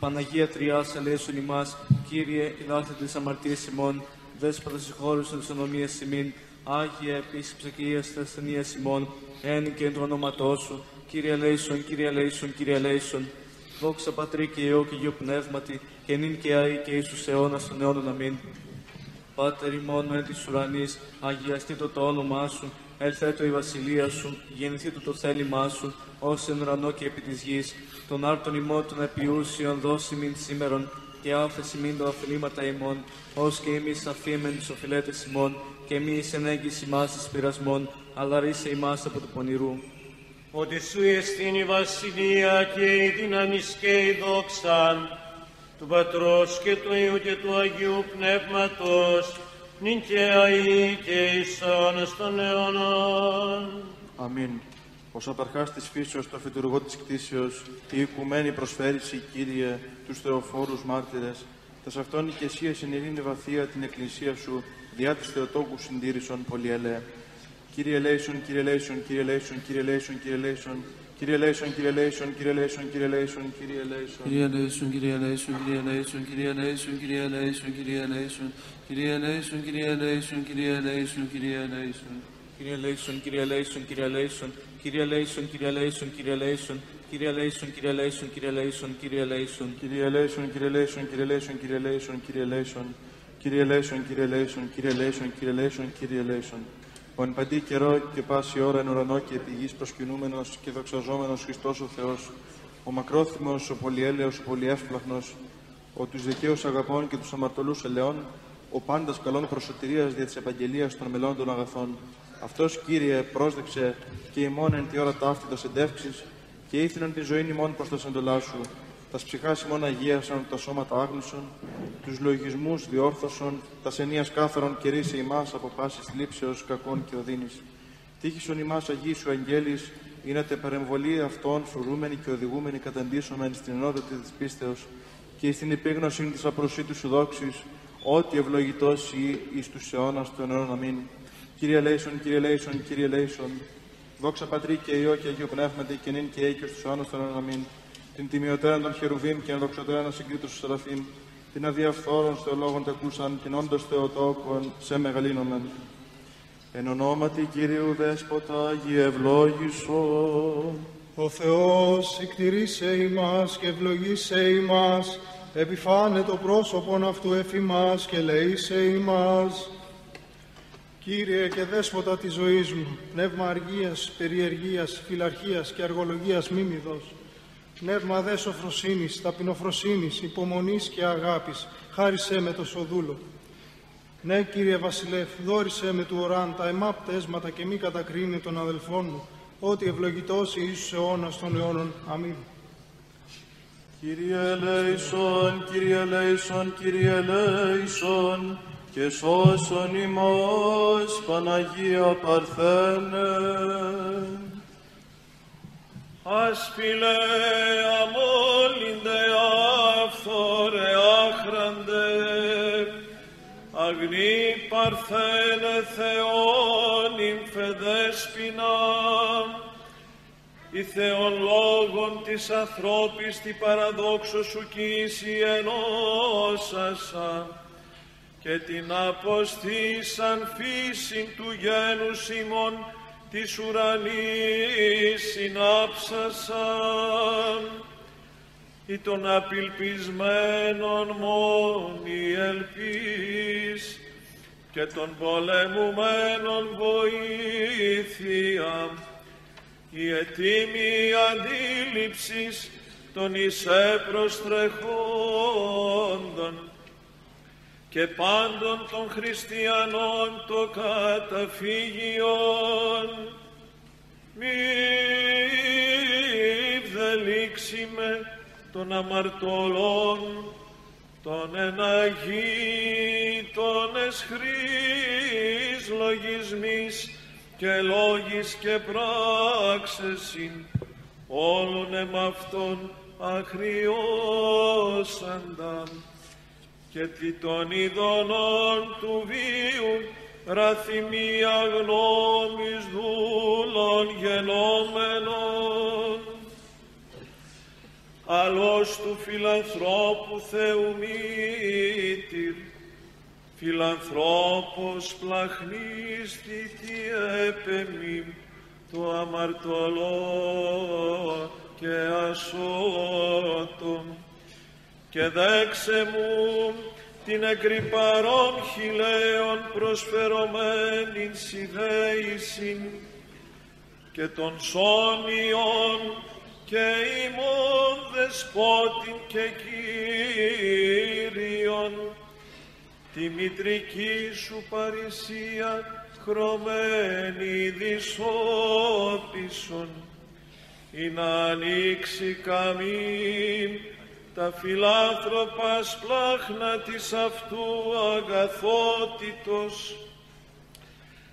Παναγία Τριάς, ελέησον ημάς, Κύριε, ηλάθε τις αμαρτίες ημών, δέσποτα συγχώρησον τις ονομίες ημών, Άγιε, επίσυψε και η ασθενία ημών, εν και εν το όνοματό σου, Κύριε ελέησον, Κύριε ελέησον, Κύριε ελέησον. Δόξα Πατρί και Υιό και Υιό Πνεύματι, και νυν και αεί και Ιησούς αιώνας των αιώνων. Αμήν. Πάτερ ημών εν της ουρανής, αγιαστήτω το όνομά σου, ελθέτω η βασιλεία σου, γεννηθήτω το θέλημά σου, ως εν ουρανώ και επί της γης. Τον άρτον ημών των επιούσιον δώσει μην σήμερον, και άφεση μην τα αφηλήματα ημών, ως και εμείς αφήμεν τους οφειλέτες ημών, και μη εις ενέγγυς ημάς εις πειρασμών, αλλά ρήσε ημάς από του πονηρού. Ότι σου εστίν η βασιλεία και η δύναμις και η δόξα, του Πατρός και του Υιού και του Αγίου Πνεύματος, νυν και αεί και εις αιώνας των αιώνων. Αμήν. Ως απαρχάς της φύσεως, το φυτουργό της κτήσεως, η οικουμένη προσφέρηση, Κύριε, τους θεοφόρους μάρτυρες, τα σ' αυτόν οικεσία συνειρήνη βαθία την εκκλησία σου, διά της Θεοτόκου συντήρησον πολυελέ. Κύριε ελέησον, Κύριε ελέησον, Κύριε ελέησον, Κύριε ελέησον, Κύριε ελέησον, Κύριε ελέησον, Κύριε ελέησον, Κύριε ελέησον, Κύριε ελέησον, Κύριε ελέησον. Κύριε ελέησον, Κύριε ελέησον, Κύριε ελέησον, Κύριε ελέησον, Κύριε ελέησον, Κύριε ελέησον, Κύριε ελέησον, Κύριε ελέησον, Κύριε ελέησον, Κύριε ελέησον. Κύριε ελέησον, Κύριε ελέησον, Κύριε ελέησον, Κύριε ελέησον, Κύριε ελέησον, Κύριε ελέησον, Κύριε ελέησον, Κύριε ελέησον, Κύριε ελέησον, Κύριε ελέησον. Κύριε ελέησον, Κύριε ελέησον, Κύριε ελέησον, Κύριε ελέησον, Κύριε ελέησον. Κύριε ελέησον, Κύριε ελέησον, Κύριε ελέησον, Κύριε ελέησον, Κύριε ελέησον. Ο εν παντή καιρό και πάση ώρα εν ουρανό και επί γης προσκυνούμενος και δοξαζόμενος Χριστός ο Θεός, ο μακρόθυμος, ο πολυέλεος, ο πολυεύφλαχνος, ο τους δικαίους αγαπών και τους αμαρτωλούς ελεών, ο πάντας καλών προσωτηρίας δια της επαγγελίας των μελών των αγαθών. Αυτός, Κύριε, πρόσδεξε και ημών εν τη ώρα ταύτητος εντεύξης και ήθινον τη ζωήν ημών προς τα σαντολά σου. Τας ψυχάς ημών αγίασαν, τα σώματα άγνωσον, τους λογισμούς διόρθωσον, τας ενίας κάθαρον και ρήσε ημάς από πάσης θλίψεως, κακών και οδύνης. Τύχησον ημάς Αγίοι σου Αγγέλης, είνατε παρεμβολή αυτών φρουρούμενοι και οδηγούμενοι καταντήσομεν στην ενότητα της πίστεως και στην επίγνωση της απροσίτου σου δόξης, ότι ευλογητός ή εις τους αιώνας των αιώνων. Αμήν. Κύριε ελέησον, Κύριε ελέησον, Κύριε ελέησον. Δόξα Πατρί και Υιό και Αγίου Πνεύματι, και νυν και αεί και στους αιώνας των αιώνων. Αμήν. Την τιμιωτέραν των Χερουβίμ και ενδοξωτέραν ασυγκρίτως στους Σεραφείμ, την αδιαφθόρων θεολόγων τεκούσαν, την όντως Θεοτόκων σε μεγαλύνομεν. Εν ονόματι Κυρίου Δέσποτα Άγιε ευλόγησο. Ο Θεός εκτηρήσε ημάς και ευλογήσε ημάς, επιφάνε το πρόσωπον αυτού εφ' ημάς και ελέησε ημάς. Κύριε και Δέσποτα της ζωής μου, πνεύμα αργίας, περιεργίας, φιλαρχίας και αργολογίας μίμηδος, πνεύμα δε σοφροσύνης, ταπεινοφροσύνης, υπομονής και αγάπης, χάρισέ με το σοδούλο. Ναι, Κύριε Βασιλεύ, δόρισέ με του οράν τα αιμάπτεσματα και μη κατακρίνει των αδελφών μου, ότι ευλογητός Ιησούς αιώνας των αιώνων. Αμήν. Κύριε ελέησον, Κύριε ελέησον, Κύριε ελέησον, και σώσον ημάς, Παναγία Παρθένε. Ασπηλέ αμόλυντε άφθορε άχραντε, αγνή Παρθένε Θεόν ημφεδέσποινα, η Θεόν λόγων της ανθρώπης τη παραδόξω σου κοίηση ενώσασα και την αποστήσαν φύσιν του γένους ημών της ουρανής συνάψασαν, ή των απελπισμένων μόνη ελπίς και των πολεμουμένων βοήθεια, η ετοίμη αντίληψης των εισέπροστρεχόντων και πάντων των χριστιανών το καταφύγιον, μη βδελήξει με των αμαρτωλών, των εναγεί, των εσχρής λογισμής και λόγης και πράξεσιν, όλων εμαυτών αγριώσαντα. Και τι των ειδωνών του βίου ραθυμία γνώμης δούλων γενόμενων, αλλός του φιλανθρώπου Θεομήτηρ, φιλανθρώπος πλαχνίστη τι επεμίμ, το αμαρτωλό και ασώτον, και δέξε μου την εκρυπαρών χιλέων προσφερωμένην συνδέησιν και των σώνιων και ημών δεσπότην και Κύριον, τη μητρική σου παρησία χρωμένη δυσόπισον, ή να ανοίξει καμήν τα φιλάνθρωπα σπλάχνα της αυτού αγαθότητος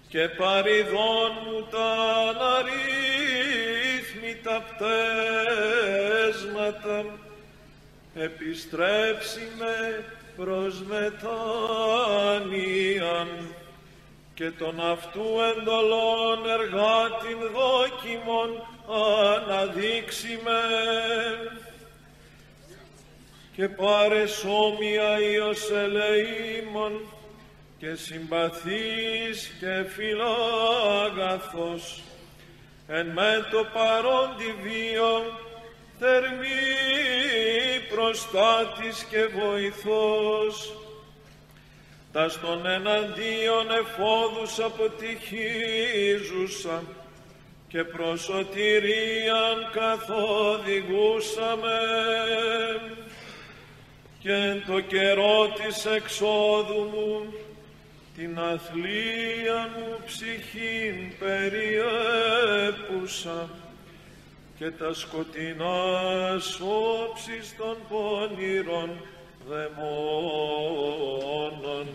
και παριδών μου τα αναρρύθμιτα πτέσματα, επιστρέψει με προς μετάνοιαν και των αυτού εντολών εργάτην δόκιμον αναδείξει με, και πάρε σώμια Υιός ελεήμων και συμπαθείς και φιλάγαθος, εν με το παρόντι βίο θερμή προστάτης και βοηθός, τας των εναντίον εφόδους αποτυχίζουσα και προσωτηρίαν καθοδηγούσαμε, και εν το καιρό της εξόδου μου την αθλία μου ψυχήν περιέπουσα και τα σκοτεινά όψεις των πονηρών δαιμόνων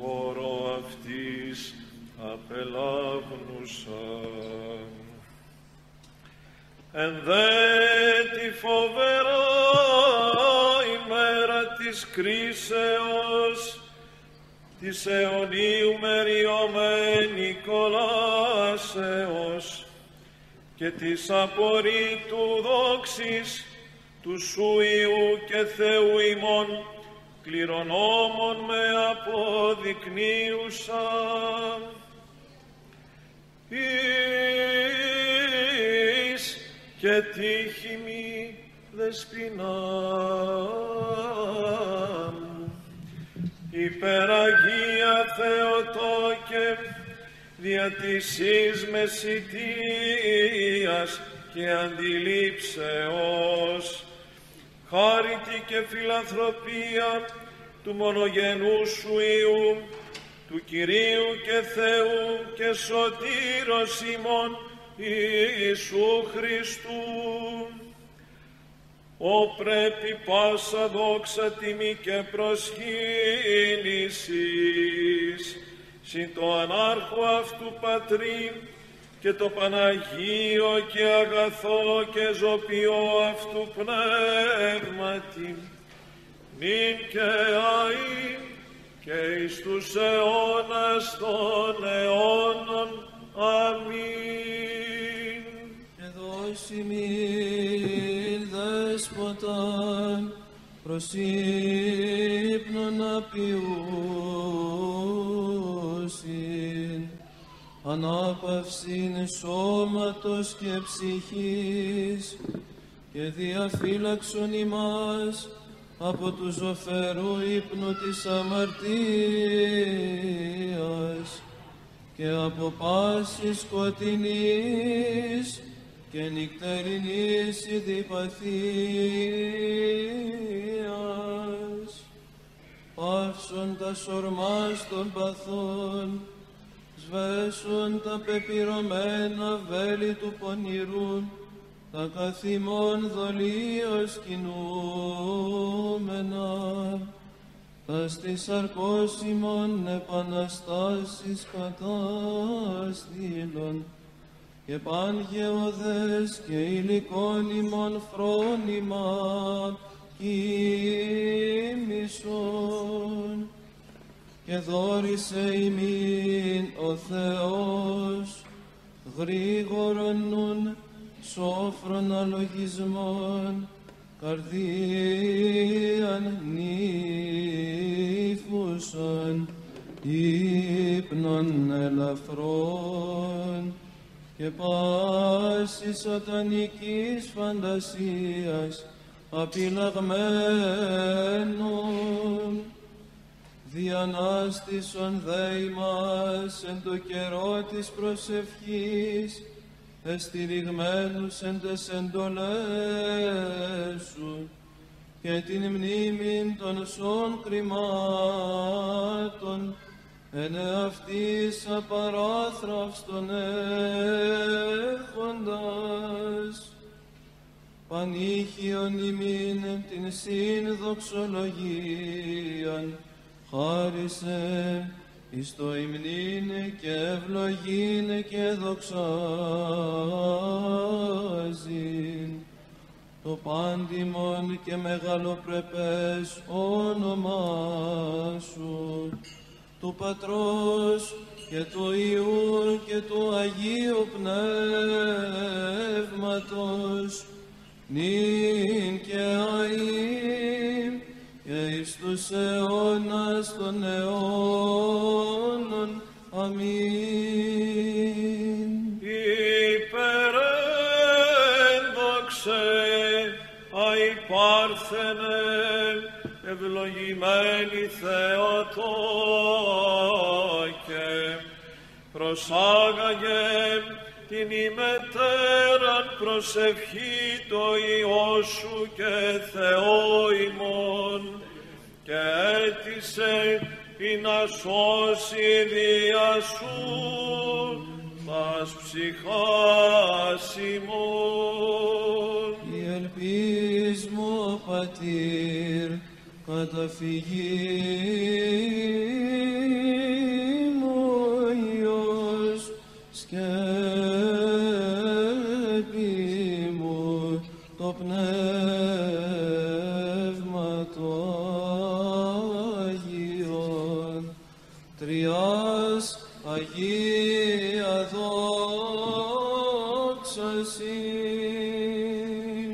χώρο αυτής απελάβνουσα. Εν δε τη φοβερά ημέρα της κρίσεως της αιωνίου μεριωμένη κολάσεως και της απορρίτου δόξης του σου Υιού και Θεού ημών κληρονόμων με αποδεικνύουσα, εις και τύχη μη δεσποινά μου, υπεραγία Θεοτόκε, δια της εις μεσητείας και αντιλήψεως, χάριτη και φιλανθρωπία του μονογενού σου Υιού, του Κυρίου και Θεού και Σωτήρος ημών Ιησού Χριστού, ο πρέπει πάσα δόξα τιμή και προσκύνησης συν το ανάρχο αυτού πατρί και το Παναγίο και αγαθό και ζωπιό αυτού πνεύματι, νυν και αΐν και εις τους αιώνας των αιώνων. Αμήν. Εδόησι μήν δέσποταν προς ύπνον απειούσιν, ανάπαυσιν σώματος και ψυχής, και διαφύλαξον ημάς από του ζωφερού ύπνου της αμαρτίας και από πάσης σκοτεινής και νυχτερινής ειδηπαθίας, παύσοντας ορμάς των παθών, σβέσον τα πεπειρωμένα βέλη του πονηρού, τα καθημών δολίως κινούμενα, τα στις αρκώσιμων επαναστάσεις κατάστηλων, και πангεωδές και υλικών ημών φρόνημα κοιμήσων, και δόρισε ημίν ο Θεός γρήγορον νουν σόφρον αλογισμόν καρδίαν νύφουσον ύπνον ελαφρών και πάσης σατανικής φαντασίας απειλαγμένων διανάστησον δε ημάς εν το καιρό της προσευχής εστηριγμένους εν τες εντολές σου και την μνήμην των σών κρυμάτων εν αυτής απαράθραυστον έχοντας πανήχιον ημίν την συνδοξολογίαν χάρισε εις το υμνήνε και ευλογήνε και δοξάζειν το πάντιμον και μεγαλοπρεπές όνομά σου του Πατρός και του Υιού και του Αγίου Πνεύματος νυν και αΐν και εις τους αιώνας των αιώνων. Αμήν. Υπερένδοξε αϊπάρθενε ευλογημένη Θεοτόκε, προσάγαγε την ημετέραν προσευχή το Υιό σου και Θεό ημών και αίτησε ή να σώσει διά σου τας ψυχάς ημών. Η ελπίς μου πατήρ καταφυγή Αγία δόξα συ.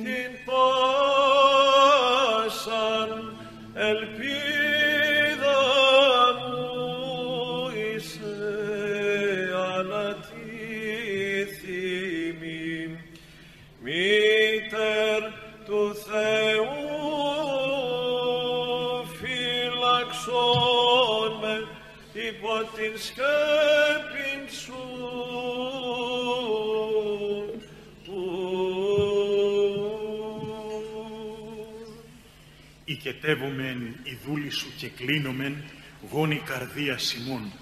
Την πάσαν ελπίδα μου είσαι ανατίθημη, μήτερ του Θεού φύλαξον με υπό την σκέπην σου οικετεύομεν η δούλη σου και κλείνομεν γόνη καρδία Σιμών.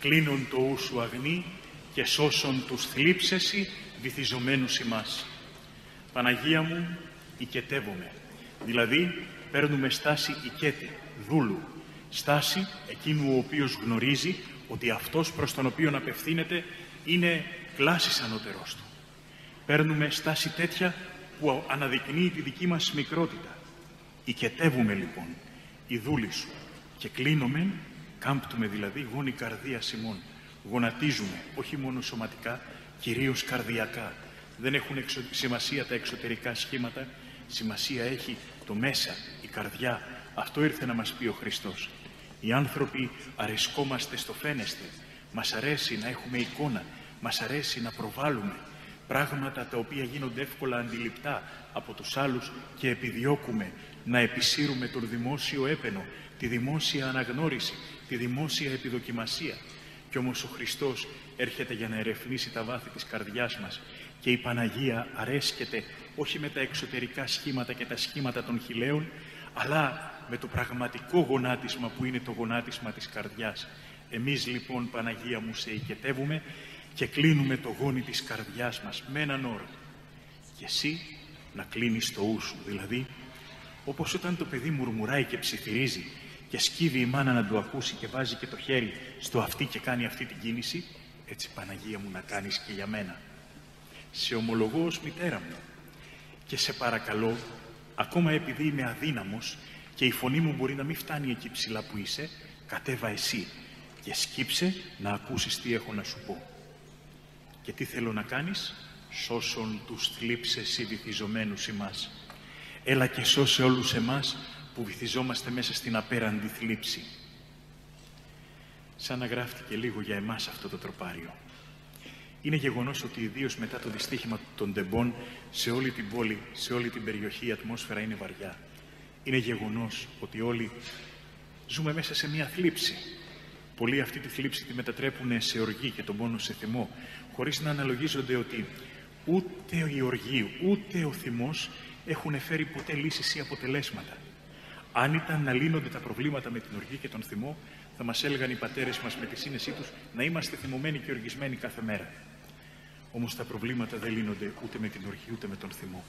Κλείνον το ου σου αγνή και σώσον τους θλίψεσι βυθιζομένους ημάς. Παναγία μου, οικετεύομαι, δηλαδή παίρνουμε στάση οικέτη, δούλου, στάση εκείνου ο οποίος γνωρίζει ότι αυτός προς τον οποίο απευθύνεται είναι κλάσης ανώτερός του. Παίρνουμε στάση τέτοια που αναδεικνύει τη δική μας μικρότητα. Οικετεύουμε λοιπόν η δούλη σου και κλείνομεν, κάμπτουμε δηλαδή γόνη καρδίας ημών. Γονατίζουμε όχι μόνο σωματικά, κυρίως καρδιακά. Δεν έχουν σημασία τα εξωτερικά σχήματα, σημασία έχει το μέσα, η καρδιά. Αυτό ήρθε να μας πει ο Χριστός. Οι άνθρωποι αρεσκόμαστε στο φαίνεστε. Μας αρέσει να έχουμε εικόνα, μας αρέσει να προβάλλουμε πράγματα τα οποία γίνονται εύκολα αντιληπτά από τους άλλους και επιδιώκουμε να επισύρουμε τον δημόσιο έπαινο, τη δημόσια αναγνώριση, τη δημόσια επιδοκιμασία. Κι όμως ο Χριστός έρχεται για να ερευνήσει τα βάθη της καρδιάς μας και η Παναγία αρέσκεται όχι με τα εξωτερικά σχήματα και τα σχήματα των χιλαίων, αλλά με το πραγματικό γονάτισμα που είναι το γονάτισμα της καρδιάς. Εμείς λοιπόν, Παναγία μου, σε οικετεύουμε και κλείνουμε το γόνι της καρδιάς μας με έναν όρο. Και εσύ να κλείνεις το ου σου, δηλαδή όπως όταν το παιδί μουρμουράει και ψιθυρίζει και σκύβει η μάνα να το ακούσει και βάζει και το χέρι στο αυτί και κάνει αυτή την κίνηση, έτσι Παναγία μου να κάνεις και για μένα. Σε ομολογώ ως μητέρα μου και σε παρακαλώ, ακόμα επειδή είμαι αδύναμος και η φωνή μου μπορεί να μην φτάνει εκεί ψηλά που είσαι, κατέβα εσύ και σκύψε να ακούσεις τι έχω να σου πω. Και τι θέλω να κάνεις? Σώσον τους θλίψες οι βυθιζομένους ημάς. Έλα και σώσε όλους εμάς που βυθιζόμαστε μέσα στην απέραντη θλίψη. Σαν να γράφτηκε λίγο για εμάς αυτό το τροπάριο. Είναι γεγονός ότι ιδίως μετά το δυστύχημα των Τεμπών σε όλη την πόλη, σε όλη την περιοχή η ατμόσφαιρα είναι βαριά. Είναι γεγονός ότι όλοι ζούμε μέσα σε μια θλίψη. Πολλοί αυτή τη θλίψη τη μετατρέπουν σε οργή και τον πόνο σε θυμό, χωρίς να αναλογίζονται ότι ούτε η οργή ούτε ο θυμός έχουν φέρει ποτέ λύσεις ή αποτελέσματα. Αν ήταν να λύνονται τα προβλήματα με την οργή και τον θυμό, θα μας έλεγαν οι πατέρες μας με τη σύνεσή τους να είμαστε θυμωμένοι και οργισμένοι κάθε μέρα. Όμως τα προβλήματα δεν λύνονται ούτε με την οργή ούτε με τον θυμό.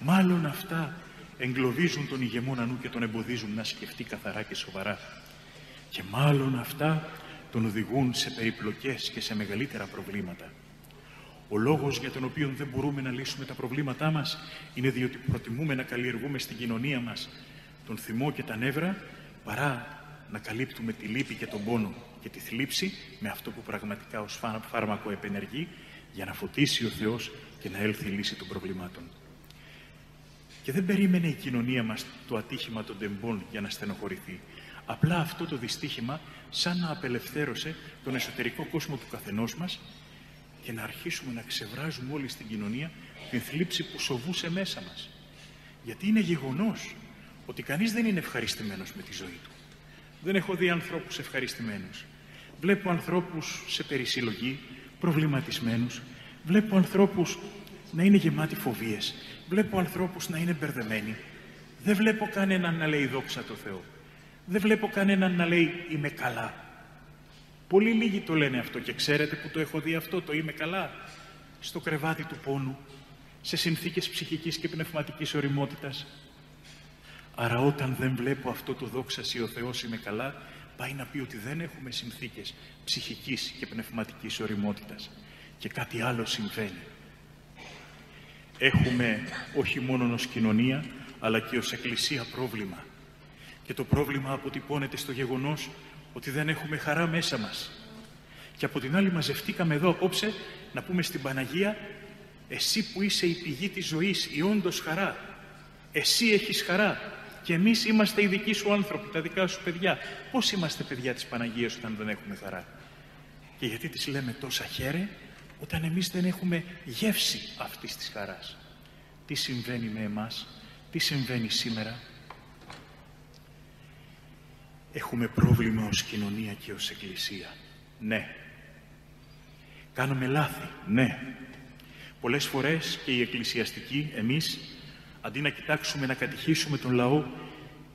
Μάλλον αυτά εγκλωβίζουν τον ηγεμόνα νου και τον εμποδίζουν να σκεφτεί καθαρά και σοβαρά. Και μάλλον αυτά τον οδηγούν σε περιπλοκές και σε μεγαλύτερα προβλήματα. Ο λόγος για τον οποίο δεν μπορούμε να λύσουμε τα προβλήματά μας είναι διότι προτιμούμε να καλλιεργούμε στην κοινωνία μας τον θυμό και τα νεύρα, παρά να καλύπτουμε τη λύπη και τον πόνο και τη θλίψη με αυτό που πραγματικά ως φάρμακο επενεργεί για να φωτίσει ο Θεός και να έλθει η λύση των προβλημάτων. Και δεν περίμενε η κοινωνία μας το ατύχημα των Τεμπών για να στενοχωρηθεί. Απλά αυτό το δυστύχημα σαν να απελευθέρωσε τον εσωτερικό κόσμο του καθενός μας και να αρχίσουμε να ξεβράζουμε όλοι στην κοινωνία την θλίψη που σοβούσε μέσα μας. Γιατί είναι γεγονός ότι κανείς δεν είναι ευχαριστημένος με τη ζωή του. Δεν έχω δει ανθρώπους ευχαριστημένους. Βλέπω ανθρώπους σε περισυλλογή, προβληματισμένους. Βλέπω ανθρώπους να είναι γεμάτοι φοβίες. Βλέπω ανθρώπους να είναι μπερδεμένοι. Δεν βλέπω κανέναν να λέει δόξα τω Θεώ. Δεν βλέπω κανέναν να λέει είμαι καλά. Πολύ λίγοι το λένε αυτό και ξέρετε που το έχω δει αυτό, το είμαι καλά. Στο κρεβάτι του πόνου, σε συνθήκες ψυχικής και πνευματικής ωριμότητας. Άρα όταν δεν βλέπω αυτό το δόξα ο Θεός είμαι καλά, πάει να πει ότι δεν έχουμε συνθήκες ψυχικής και πνευματικής ωριμότητας. Και κάτι άλλο συμβαίνει. Έχουμε όχι μόνο ως κοινωνία, αλλά και ως εκκλησία πρόβλημα. Και το πρόβλημα αποτυπώνεται στο γεγονός ότι δεν έχουμε χαρά μέσα μας. Και από την άλλη μαζευτήκαμε εδώ απόψε να πούμε στην Παναγία «Εσύ που είσαι η πηγή της ζωής, η όντως χαρά, εσύ έχεις χαρά». Και εμείς είμαστε οι δικοί σου άνθρωποι, τα δικά σου παιδιά. Πώς είμαστε παιδιά της Παναγίας όταν δεν έχουμε χαρά? Και γιατί τις λέμε τόσα χαίρε όταν εμείς δεν έχουμε γεύση αυτής της χαράς? Τι συμβαίνει με εμάς? Τι συμβαίνει σήμερα? Έχουμε πρόβλημα ως κοινωνία και ως εκκλησία. Ναι. Κάνουμε λάθη. Ναι. Πολλές φορές και οι εκκλησιαστικοί, εμείς, αντί να κοιτάξουμε να κατηχήσουμε τον λαό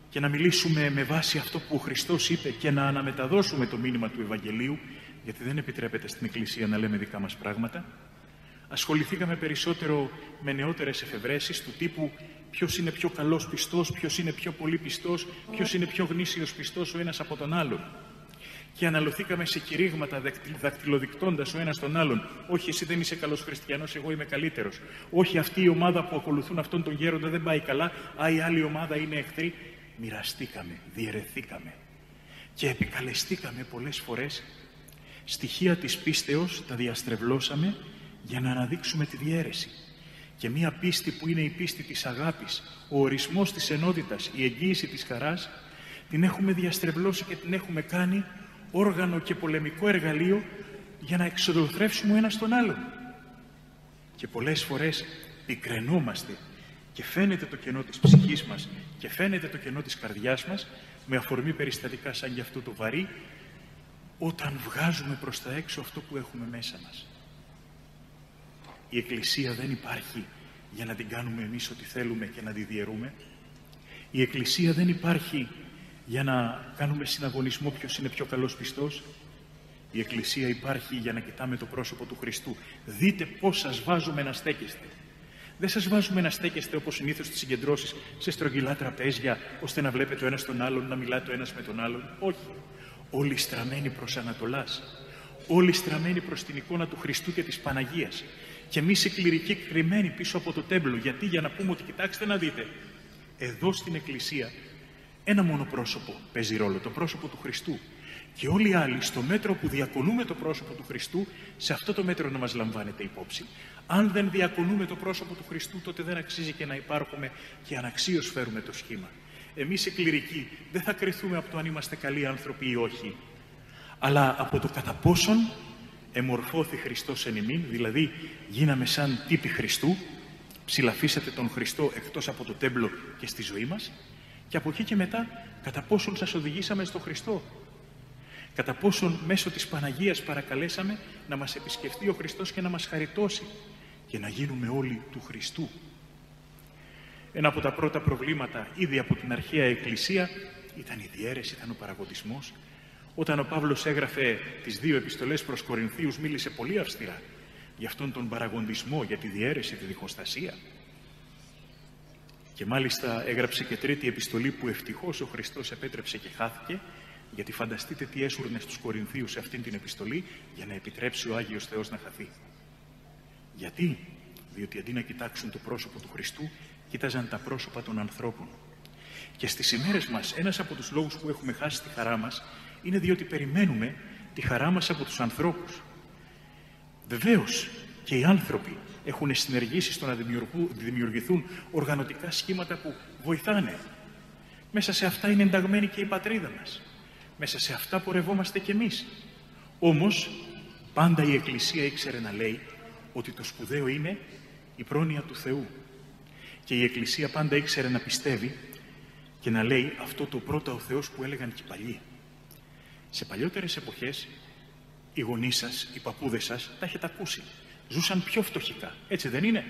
και να μιλήσουμε με βάση αυτό που ο Χριστός είπε και να αναμεταδώσουμε το μήνυμα του Ευαγγελίου, γιατί δεν επιτρέπεται στην Εκκλησία να λέμε δικά μας πράγματα, ασχοληθήκαμε περισσότερο με νεότερες εφευρέσεις του τύπου ποιος είναι πιο καλός πιστός, ποιος είναι πιο πολύ πιστός, ποιος είναι πιο γνήσιος πιστός ο ένας από τον άλλον. Και αναλωθήκαμε σε κηρύγματα δακτυλοδεικτώντας ο ένας τον άλλον. Όχι, εσύ δεν είσαι καλός χριστιανός, εγώ είμαι καλύτερος. Όχι, αυτή η ομάδα που ακολουθούν αυτόν τον γέροντα δεν πάει καλά. Α, η άλλη ομάδα είναι εχθρή. Μοιραστήκαμε, διαιρεθήκαμε. Και επικαλεστήκαμε πολλές φορές στοιχεία της πίστεως, τα διαστρεβλώσαμε για να αναδείξουμε τη διαίρεση. Και μία πίστη που είναι η πίστη της αγάπης, ο ορισμός της ενότητας, η εγγύηση της χαράς, την έχουμε διαστρεβλώσει και την έχουμε κάνει όργανο και πολεμικό εργαλείο για να εξοδοθρεύσουμε ο ένας τον άλλον. Και πολλές φορές πικραινόμαστε και φαίνεται το κενό της ψυχής μας και φαίνεται το κενό της καρδιάς μας με αφορμή περιστατικά σαν και αυτό το βαρύ, όταν βγάζουμε προς τα έξω αυτό που έχουμε μέσα μας. Η Εκκλησία δεν υπάρχει για να την κάνουμε εμείς ό,τι θέλουμε και να τη διαιρούμε. Η Εκκλησία δεν υπάρχει για να κάνουμε συναγωνισμό ποιος είναι πιο καλός πιστός. Η Εκκλησία υπάρχει για να κοιτάμε το πρόσωπο του Χριστού. Δείτε πώς σας βάζουμε να στέκεστε. Δεν σας βάζουμε να στέκεστε όπως συνήθως στις συγκεντρώσεις, σε στρογγυλά τραπέζια, ώστε να βλέπετε ο ένας τον άλλον, να μιλάτε ο ένας με τον άλλον. Όχι. Όλοι στραμμένοι προς Ανατολάς. Όλοι στραμμένοι προς την εικόνα του Χριστού και της Παναγίας. Και εμείς οι κληρικοί κρυμμένοι πίσω από το τέμπλο. Γιατί? Για να πούμε ότι κοιτάξτε να δείτε. Εδώ στην Εκκλησία ένα μόνο πρόσωπο παίζει ρόλο, το πρόσωπο του Χριστού. και όλοι οι άλλοι, στο μέτρο που διακονούμε το πρόσωπο του Χριστού, σε αυτό το μέτρο να μας λαμβάνετε υπόψη. Αν δεν διακονούμε το πρόσωπο του Χριστού, τότε δεν αξίζει και να υπάρχουμε και αναξίως φέρουμε το σχήμα. Εμείς οι κληρικοί δεν θα κρυθούμε από το αν είμαστε καλοί άνθρωποι ή όχι, αλλά από το κατά πόσον εμορφώθη Χριστός εν ημίν, δηλαδή γίναμε σαν τύποι Χριστού, ψηλαφίσατε τον Χριστό εκτός από το τέμπλο και στη ζωή μας, και από εκεί και μετά κατά πόσον σας οδηγήσαμε στο Χριστό. Κατά πόσον μέσω της Παναγίας παρακαλέσαμε να μας επισκεφτεί ο Χριστός και να μας χαριτώσει και να γίνουμε όλοι του Χριστού. Ένα από τα πρώτα προβλήματα ήδη από την αρχαία Εκκλησία ήταν η διαίρεση, ήταν ο παραγοντισμός. Όταν ο Παύλος έγραφε τις δύο επιστολές προς Κορινθίους, μίλησε πολύ αυστηρά για αυτόν τον παραγοντισμό, για τη διαίρεση, τη διχοστασία. Και μάλιστα έγραψε και τρίτη επιστολή που ευτυχώς ο Χριστός επέτρεψε και χάθηκε, γιατί φανταστείτε τι έσουρνε στους Κορινθίους σε αυτήν την επιστολή για να επιτρέψει ο Άγιος Θεός να χαθεί. Γιατί? Διότι αντί να κοιτάξουν το πρόσωπο του Χριστού, κοίταζαν τα πρόσωπα των ανθρώπων. Και στις ημέρες μας ένας από τους λόγους που έχουμε χάσει τη χαρά μας είναι διότι περιμένουμε τη χαρά μας από τους ανθρώπους. Βεβαίως και οι άνθρωποι έχουν συνεργήσει στο να δημιουργηθούν οργανωτικά σχήματα που βοηθάνε. Μέσα σε αυτά είναι ενταγμένη και η πατρίδα μας. Μέσα σε αυτά πορευόμαστε κι εμείς. Όμως, πάντα η Εκκλησία ήξερε να λέει ότι το σπουδαίο είναι η πρόνοια του Θεού. Και η Εκκλησία πάντα ήξερε να πιστεύει και να λέει αυτό το πρώτα ο Θεός που έλεγαν και οι παλιοί. Σε παλιότερες εποχές, οι γονείς σας, οι παππούδες σας, τα έχετε ακούσει. Ζούσαν πιο φτωχικά, έτσι δεν είναι?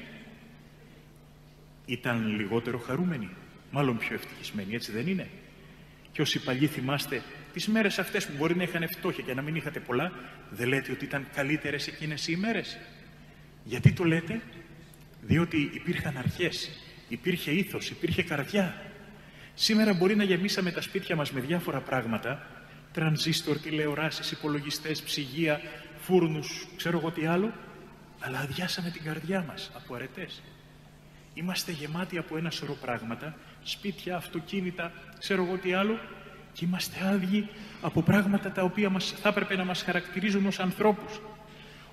Ήταν λιγότερο χαρούμενοι, μάλλον πιο ευτυχισμένοι, έτσι δεν είναι? Και όσοι παλιοί θυμάστε τις μέρες αυτές που μπορεί να είχαν φτώχεια και να μην είχατε πολλά, δεν λέτε ότι ήταν καλύτερες εκείνες οι ημέρες? Γιατί το λέτε? Διότι υπήρχαν αρχές, υπήρχε ήθος, υπήρχε καρδιά. Σήμερα μπορεί να γεμίσαμε τα σπίτια μας με διάφορα πράγματα, τρανζίστορ, τηλεοράσεις, υπολογιστές, ψυγεία, φούρνους, ξέρω εγώ τι άλλο, αλλά αδειάσαμε την καρδιά μας από αρετές. Είμαστε γεμάτοι από ένα σωρό πράγματα, σπίτια, αυτοκίνητα, ξέρω εγώ τι άλλο, και είμαστε άδειοι από πράγματα τα οποία θα έπρεπε να μας χαρακτηρίζουν ως ανθρώπους.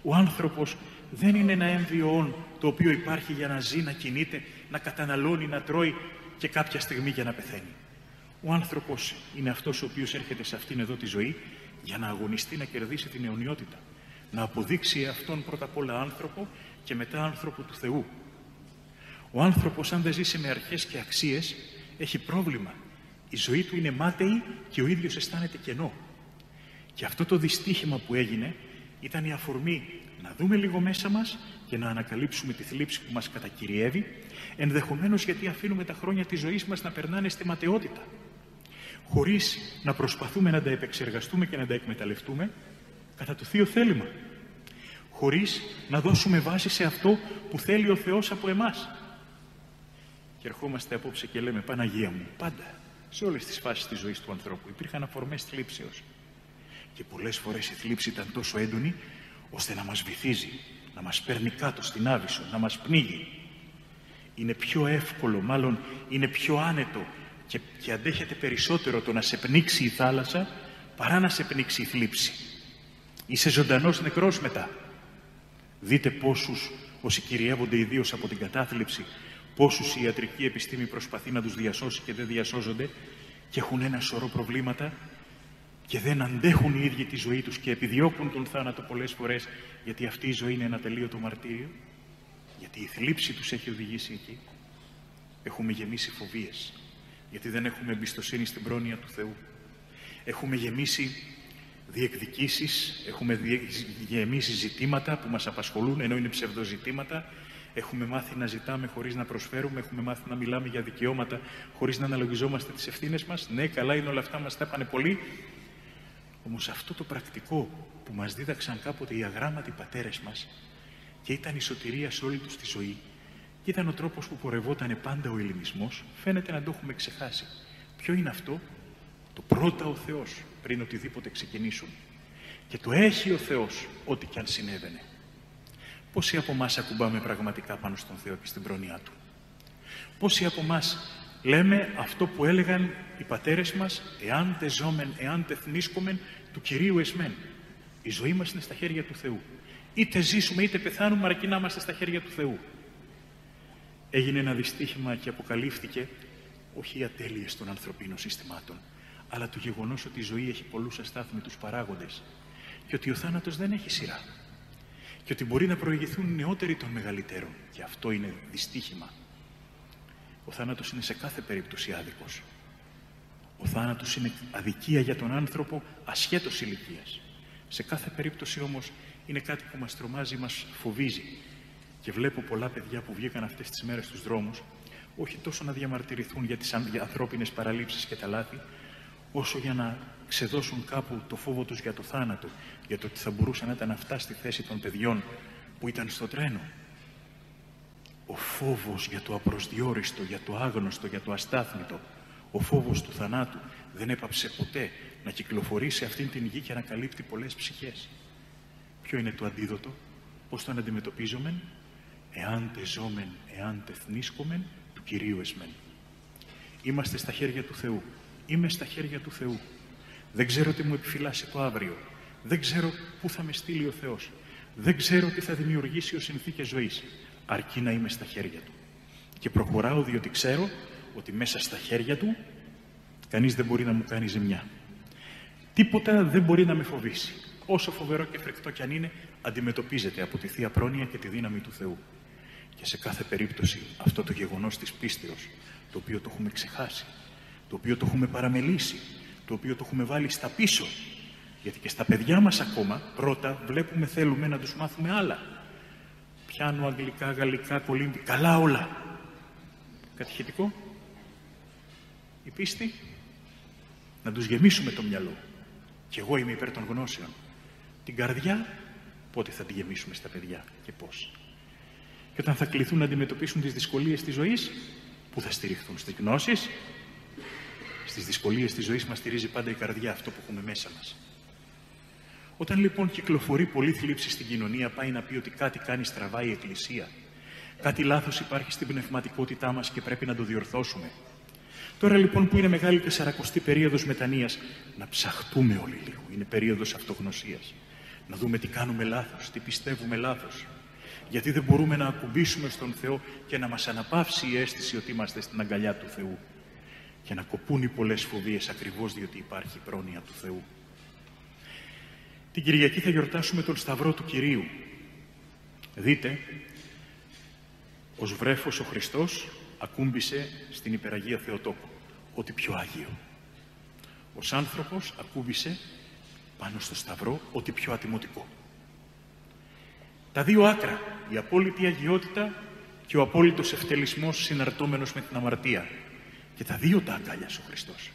Ο άνθρωπος δεν είναι ένα έμβιο όν το οποίο υπάρχει για να ζει, να κινείται, να καταναλώνει, να τρώει και κάποια στιγμή για να πεθαίνει. Ο άνθρωπος είναι αυτός ο οποίος έρχεται σε αυτήν εδώ τη ζωή για να αγωνιστεί, να κερδίσει την αιωνιότητα. Να αποδείξει αυτόν πρώτα απ' όλα άνθρωπο και μετά άνθρωπο του Θεού. Ο άνθρωπος, αν δεν ζήσει με αρχές και αξίες, έχει πρόβλημα. Η ζωή του είναι μάταιη και ο ίδιος αισθάνεται κενό. Και αυτό το δυστύχημα που έγινε ήταν η αφορμή να δούμε λίγο μέσα μας και να ανακαλύψουμε τη θλίψη που μας κατακυριεύει, ενδεχομένως γιατί αφήνουμε τα χρόνια της ζωής μας να περνάνε στη ματαιότητα, χωρίς να προσπαθούμε να τα επεξεργαστούμε και να τα εκμεταλλευτούμε κατά το Θείο θέλημα, χωρίς να δώσουμε βάση σε αυτό που θέλει ο Θεός από εμάς. Και ερχόμαστε απόψε και λέμε, Παναγία μου, πάντα, σε όλες τις φάσεις της ζωής του ανθρώπου υπήρχαν αφορμές θλίψεως. Και πολλές φορές η θλίψη ήταν τόσο έντονη, ώστε να μας βυθίζει, να μας παίρνει κάτω στην άβυσσο, να μας πνίγει. Είναι πιο εύκολο, μάλλον είναι πιο άνετο και αντέχεται περισσότερο το να σε πνίξει η θάλασσα παρά να σε πνίξει η θλίψη. Είσαι ζωντανός νεκρός μετά. Δείτε πόσους όσοι κυριεύονται ιδίως από την κατάθλιψη, πόσους η ιατρική επιστήμη προσπαθεί να τους διασώσει και δεν διασώζονται και έχουν ένα σωρό προβλήματα και δεν αντέχουν οι ίδιοι τη ζωή τους και επιδιώκουν τον θάνατο πολλές φορές, γιατί αυτή η ζωή είναι ένα τελείωτο μαρτύριο, γιατί η θλίψη τους έχει οδηγήσει εκεί. Έχουμε γεμίσει φοβίες, γιατί δεν έχουμε εμπιστοσύνη στην πρόνοια του Θεού. Έχουμε γεμίσει διεκδικήσεις, έχουμε γεμίσει ζητήματα που μας απασχολούν, ενώ είναι ψευδοζητήματα. Έχουμε μάθει να ζητάμε χωρίς να προσφέρουμε, έχουμε μάθει να μιλάμε για δικαιώματα χωρίς να αναλογιζόμαστε τις ευθύνες μας. Ναι, καλά είναι όλα αυτά, μας τα έπανε πολύ. Όμως αυτό το πρακτικό που μας δίδαξαν κάποτε οι αγράμματοι πατέρες μας και ήταν η σωτηρία σε όλη τους τη ζωή και ήταν ο τρόπος που πορευόταν πάντα ο Ελληνισμός, φαίνεται να το έχουμε ξεχάσει. Ποιο είναι αυτό? Το πρώτα ο Θεός πριν οτιδήποτε ξεκινήσουν. Και το έχει ο Θεός ό,τι κι αν συνέβαινε. Πόσοι από εμάς ακουμπάμε πραγματικά πάνω στον Θεό και στην πρόνοιά Του? Πόσοι από εμάς Λέμε αυτό που έλεγαν οι πατέρες μας, εάν τεζόμεν, εάν τεθνίσκομεν, του Κυρίου εσμέν. Η ζωή μας είναι στα χέρια του Θεού. Είτε ζήσουμε είτε πεθάνουμε, αρκεί να είμαστε στα χέρια του Θεού. Έγινε ένα δυστύχημα και αποκαλύφθηκε όχι οι ατέλειες των ανθρωπίνων συστημάτων, αλλά το γεγονός ότι η ζωή έχει πολλούς αστάθμητους παράγοντες και ότι ο θάνατος δεν έχει σειρά και ότι μπορεί να προηγηθούν νεότεροι των μεγαλύτερων. Και αυτό είναι δυστύχημα. Ο θάνατος είναι σε κάθε περίπτωση άδικος. Ο θάνατος είναι αδικία για τον άνθρωπο ασχέτως ηλικίας. Σε κάθε περίπτωση όμως είναι κάτι που μας τρομάζει, μας φοβίζει. Και βλέπω πολλά παιδιά που βγήκαν αυτές τις μέρες στους δρόμους, όχι τόσο να διαμαρτυρηθούν για τις ανθρώπινες παραλήψεις και τα λάθη, όσο για να ξεδώσουν κάπου το φόβο τους για το θάνατο, για το ότι θα μπορούσαν να ήταν αυτά στη θέση των παιδιών που ήταν στο τρένο. Ο φόβος για το απροσδιόριστο, για το άγνωστο, για το αστάθμητο, ο φόβος του θανάτου δεν έπαψε ποτέ να κυκλοφορεί σε αυτήν την γη και να καλύπτει πολλές ψυχές. Ποιο είναι το αντίδοτο, πώς τον αντιμετωπίζομεν? Εάν τεζόμεν, εάν τεθνίσκομεν, του Κυρίου εσμέν. Είμαστε στα χέρια του Θεού. Είμαι στα χέρια του Θεού. Δεν ξέρω τι μου επιφυλάσσει το αύριο. Δεν ξέρω πού θα με στείλει ο Θεός. Δεν ξέρω τι θα δημιουργήσει ο συνθήκες ζωής. Αρκεί να είμαι στα χέρια Του. Και προχωράω διότι ξέρω ότι μέσα στα χέρια Του κανείς δεν μπορεί να μου κάνει ζημιά. Τίποτα δεν μπορεί να με φοβήσει. Όσο φοβερό και φρικτό κι αν είναι, αντιμετωπίζεται από τη Θεία Πρόνοια και τη δύναμη του Θεού. Και σε κάθε περίπτωση αυτό το γεγονός της πίστεως, το οποίο το έχουμε ξεχάσει, το οποίο το έχουμε παραμελήσει, το οποίο το έχουμε βάλει στα πίσω, γιατί και στα παιδιά μας ακόμα πρώτα βλέπουμε, θέλουμε να τους μάθουμε άλλα. Πιάνω, αγγλικά, γαλλικά, κολύμπι, καλά όλα. Κατηχητικό. Η πίστη. Να τους γεμίσουμε το μυαλό. Και εγώ είμαι υπέρ των γνώσεων. Την καρδιά, πότε θα τη γεμίσουμε στα παιδιά και πώς? Και όταν θα κληθούν να αντιμετωπίσουν τις δυσκολίες της ζωής, πού θα στηριχθούν? Στις γνώσεις. Στις δυσκολίες της ζωής μας στηρίζει πάντα η καρδιά, αυτό που έχουμε μέσα μας. Όταν λοιπόν κυκλοφορεί πολλή θλίψη στην κοινωνία, πάει να πει ότι κάτι κάνει στραβά η Εκκλησία. Κάτι λάθος υπάρχει στην πνευματικότητά μας και πρέπει να το διορθώσουμε. Τώρα λοιπόν που είναι μεγάλη 40η περίοδος μετανοίας, να ψαχτούμε όλοι λίγο. Είναι περίοδος αυτογνωσίας. Να δούμε τι κάνουμε λάθος, τι πιστεύουμε λάθος. Γιατί δεν μπορούμε να ακουμπήσουμε στον Θεό και να μας αναπαύσει η αίσθηση ότι είμαστε στην αγκαλιά του Θεού. Και να κοπούν οι πολλές φοβίες ακριβώς διότι υπάρχει η πρόνοια του Θεού. Την Κυριακή θα γιορτάσουμε τον Σταυρό του Κυρίου. Δείτε, ως βρέφος ο Χριστός ακούμπησε στην Υπεραγία Θεοτόκο. Ό,τι πιο άγιο. Ως άνθρωπος ακούμπησε πάνω στο Σταυρό ό,τι πιο ατιμωτικό. Τα δύο άκρα, η απόλυτη αγιότητα και ο απόλυτος ευτελισμός συναρτώμενος με την αμαρτία. Και τα δύο τα αγκάλιασε ο Χριστός.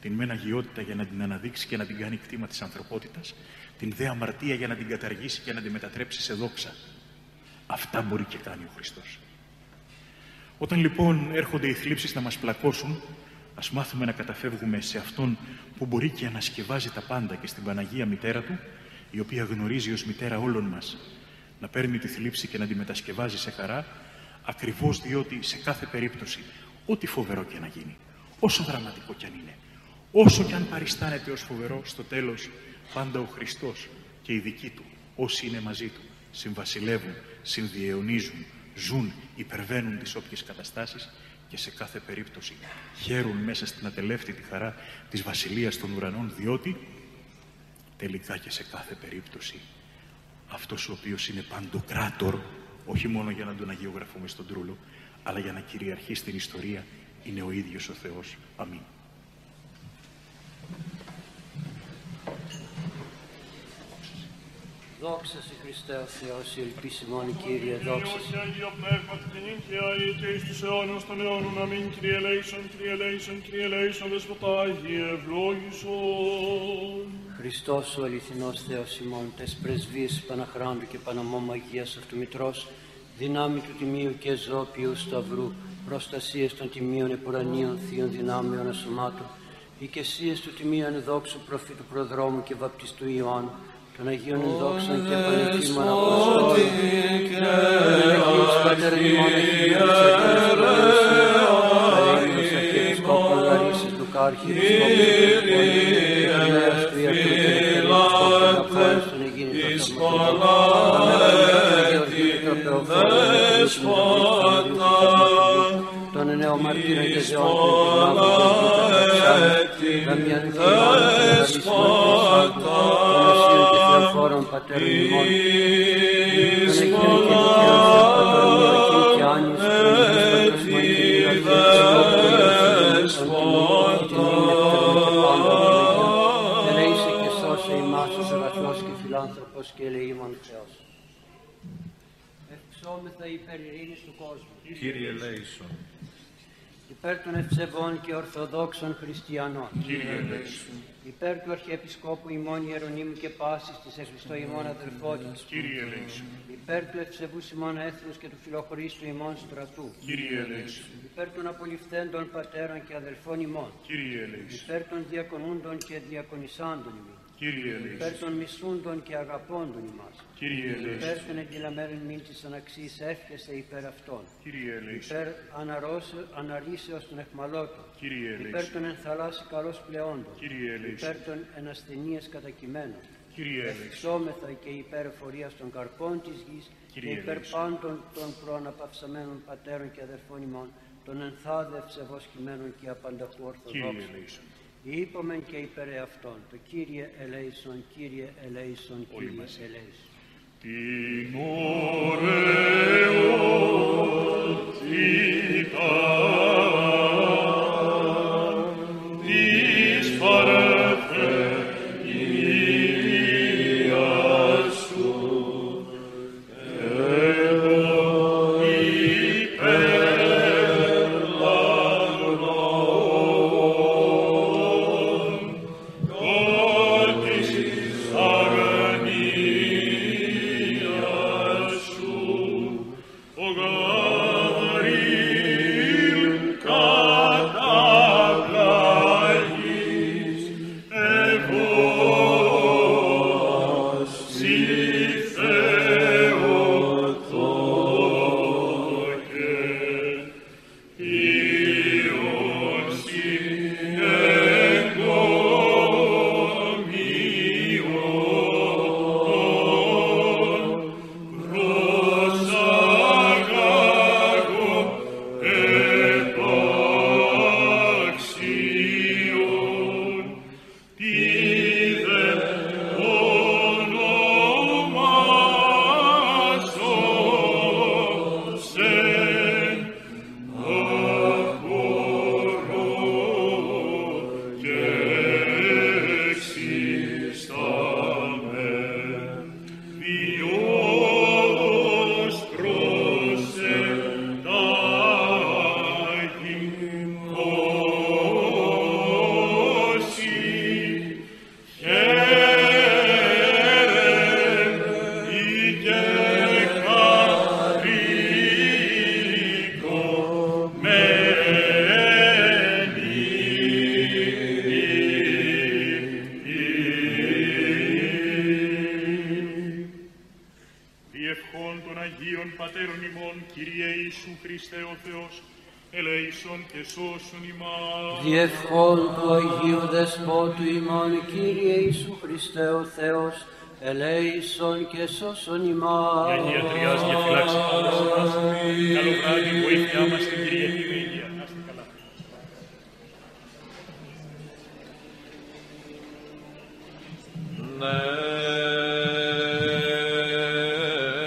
Την μεν αγιότητα για να την αναδείξει και να την κάνει κτήμα της ανθρωπότητας, την δε αμαρτία για να την καταργήσει και να την μετατρέψει σε δόξα. Αυτά μπορεί και κάνει ο Χριστός. Όταν λοιπόν έρχονται οι θλίψεις να μας πλακώσουν, ας μάθουμε να καταφεύγουμε σε Αυτόν που μπορεί και ανασκευάζει τα πάντα, και στην Παναγία Μητέρα Του, η οποία γνωρίζει ως μητέρα όλων μας, να παίρνει τη θλίψη και να τη μετασκευάζει σε χαρά, ακριβώς διότι σε κάθε περίπτωση, ό,τι φοβερό και να γίνει, όσο δραματικό κι αν είναι, όσο κι αν παριστάνεται ως φοβερό, στο τέλος πάντα ο Χριστός και οι δικοί Του, όσοι είναι μαζί Του, συμβασιλεύουν, συνδιαιωνίζουν, ζουν, υπερβαίνουν τις όποιες καταστάσεις και σε κάθε περίπτωση χαίρουν μέσα στην ατελεύτητη χαρά της Βασιλείας των Ουρανών, διότι τελικά και σε κάθε περίπτωση αυτός ο οποίος είναι παντοκράτορ, όχι μόνο για να τον αγιογραφούμε στον Τρούλο, αλλά για να κυριαρχεί στην ιστορία, είναι ο ίδιος ο Θεός. Αμήν. Δόξα σε Χριστέ ο Θεός, η ελπίσιμον Κύριε, δόξα σε. Άγιο Πνεύμα, την ίδια είτε εις τους αιώνας των αιώνων. Αμήν. Κύριε ελέησον, Κύριε ελέησον, Κύριε ελέησον, Δεσποτά, Άγιε ευλόγησον. Χριστός ο αληθινός Θεός ημών, τες πρεσβείες Παναχράντου και Παναμόμου Αγίας Αυτομητρός, δυνάμει του Τιμίου και Ζώπιου Σταυρού, προστασίες των Τιμίων Επουρανίων Θείων Δυνάμεων Ασωμάτων, οικεσίες του Τιμίου Ανεδόξου Προφήτου Προδρόμου και Βαπτιστού Ιωάννου, των Αγίων Ενδόξων και Πανεθήμων Αποστόλων, Κύριε ελέησον. Υπέρ των ευσεβών και ορθοδόξων χριστιανών. Κύριε ελέησον. Υπέρ του Αρχιεπισκόπου ημών Ιερονίμου και πάσης της Χριστό ημών αδελφότητας. Κύριε ελέησον. Υπέρ του ευσεβού ημών έθνους και του φιλοχρήστου ημών στρατού. Κύριε ελέησον. Υπέρ των απολυφθέντων πατέρων και αδελφών ημών. Κύριε ελέησον. Υπέρ των διακονούντων και διακονισάντων ημών. Κύριε ελέησον. Υπέρ των μισούντων και αγαπώντων ημάς. Κύριε ελέησον. Υπέρ των εγγυλαμένων μην της αναξής εύχεσαι υπέρ αυτών. Κύριε ελέησον. Υπέρ αναρρήσεως των αιχμαλώτων. Κύριε ελέησον. Υπέρ των ενθαλάσσι καλώς πλεόντων. Κύριε ελέησον. Υπέρ των ενασθενείες κατακειμένων. Κύριε ελέησον. Εξώμεθα και υπέρ εφορίας των καρπών της γης. Κύριε ελέησον. Και υπέρ πάντων των προαναπαυσαμένων πατέρων και αδερφών ημών, των ενθάδευσεβώς κειμένων και απανταχού ορθοδόξων. Είπομεν και υπέρ εαυτόν, το Κύριε ελέησον, Κύριε ελέησον, Κύριε ελέησον. Την ωραιότητα της παρθενίας σου, εγώ υπερλαμβάνω. Ελέησον και σώσον ημάς. Αγία Τριάς και φυλάξε μας.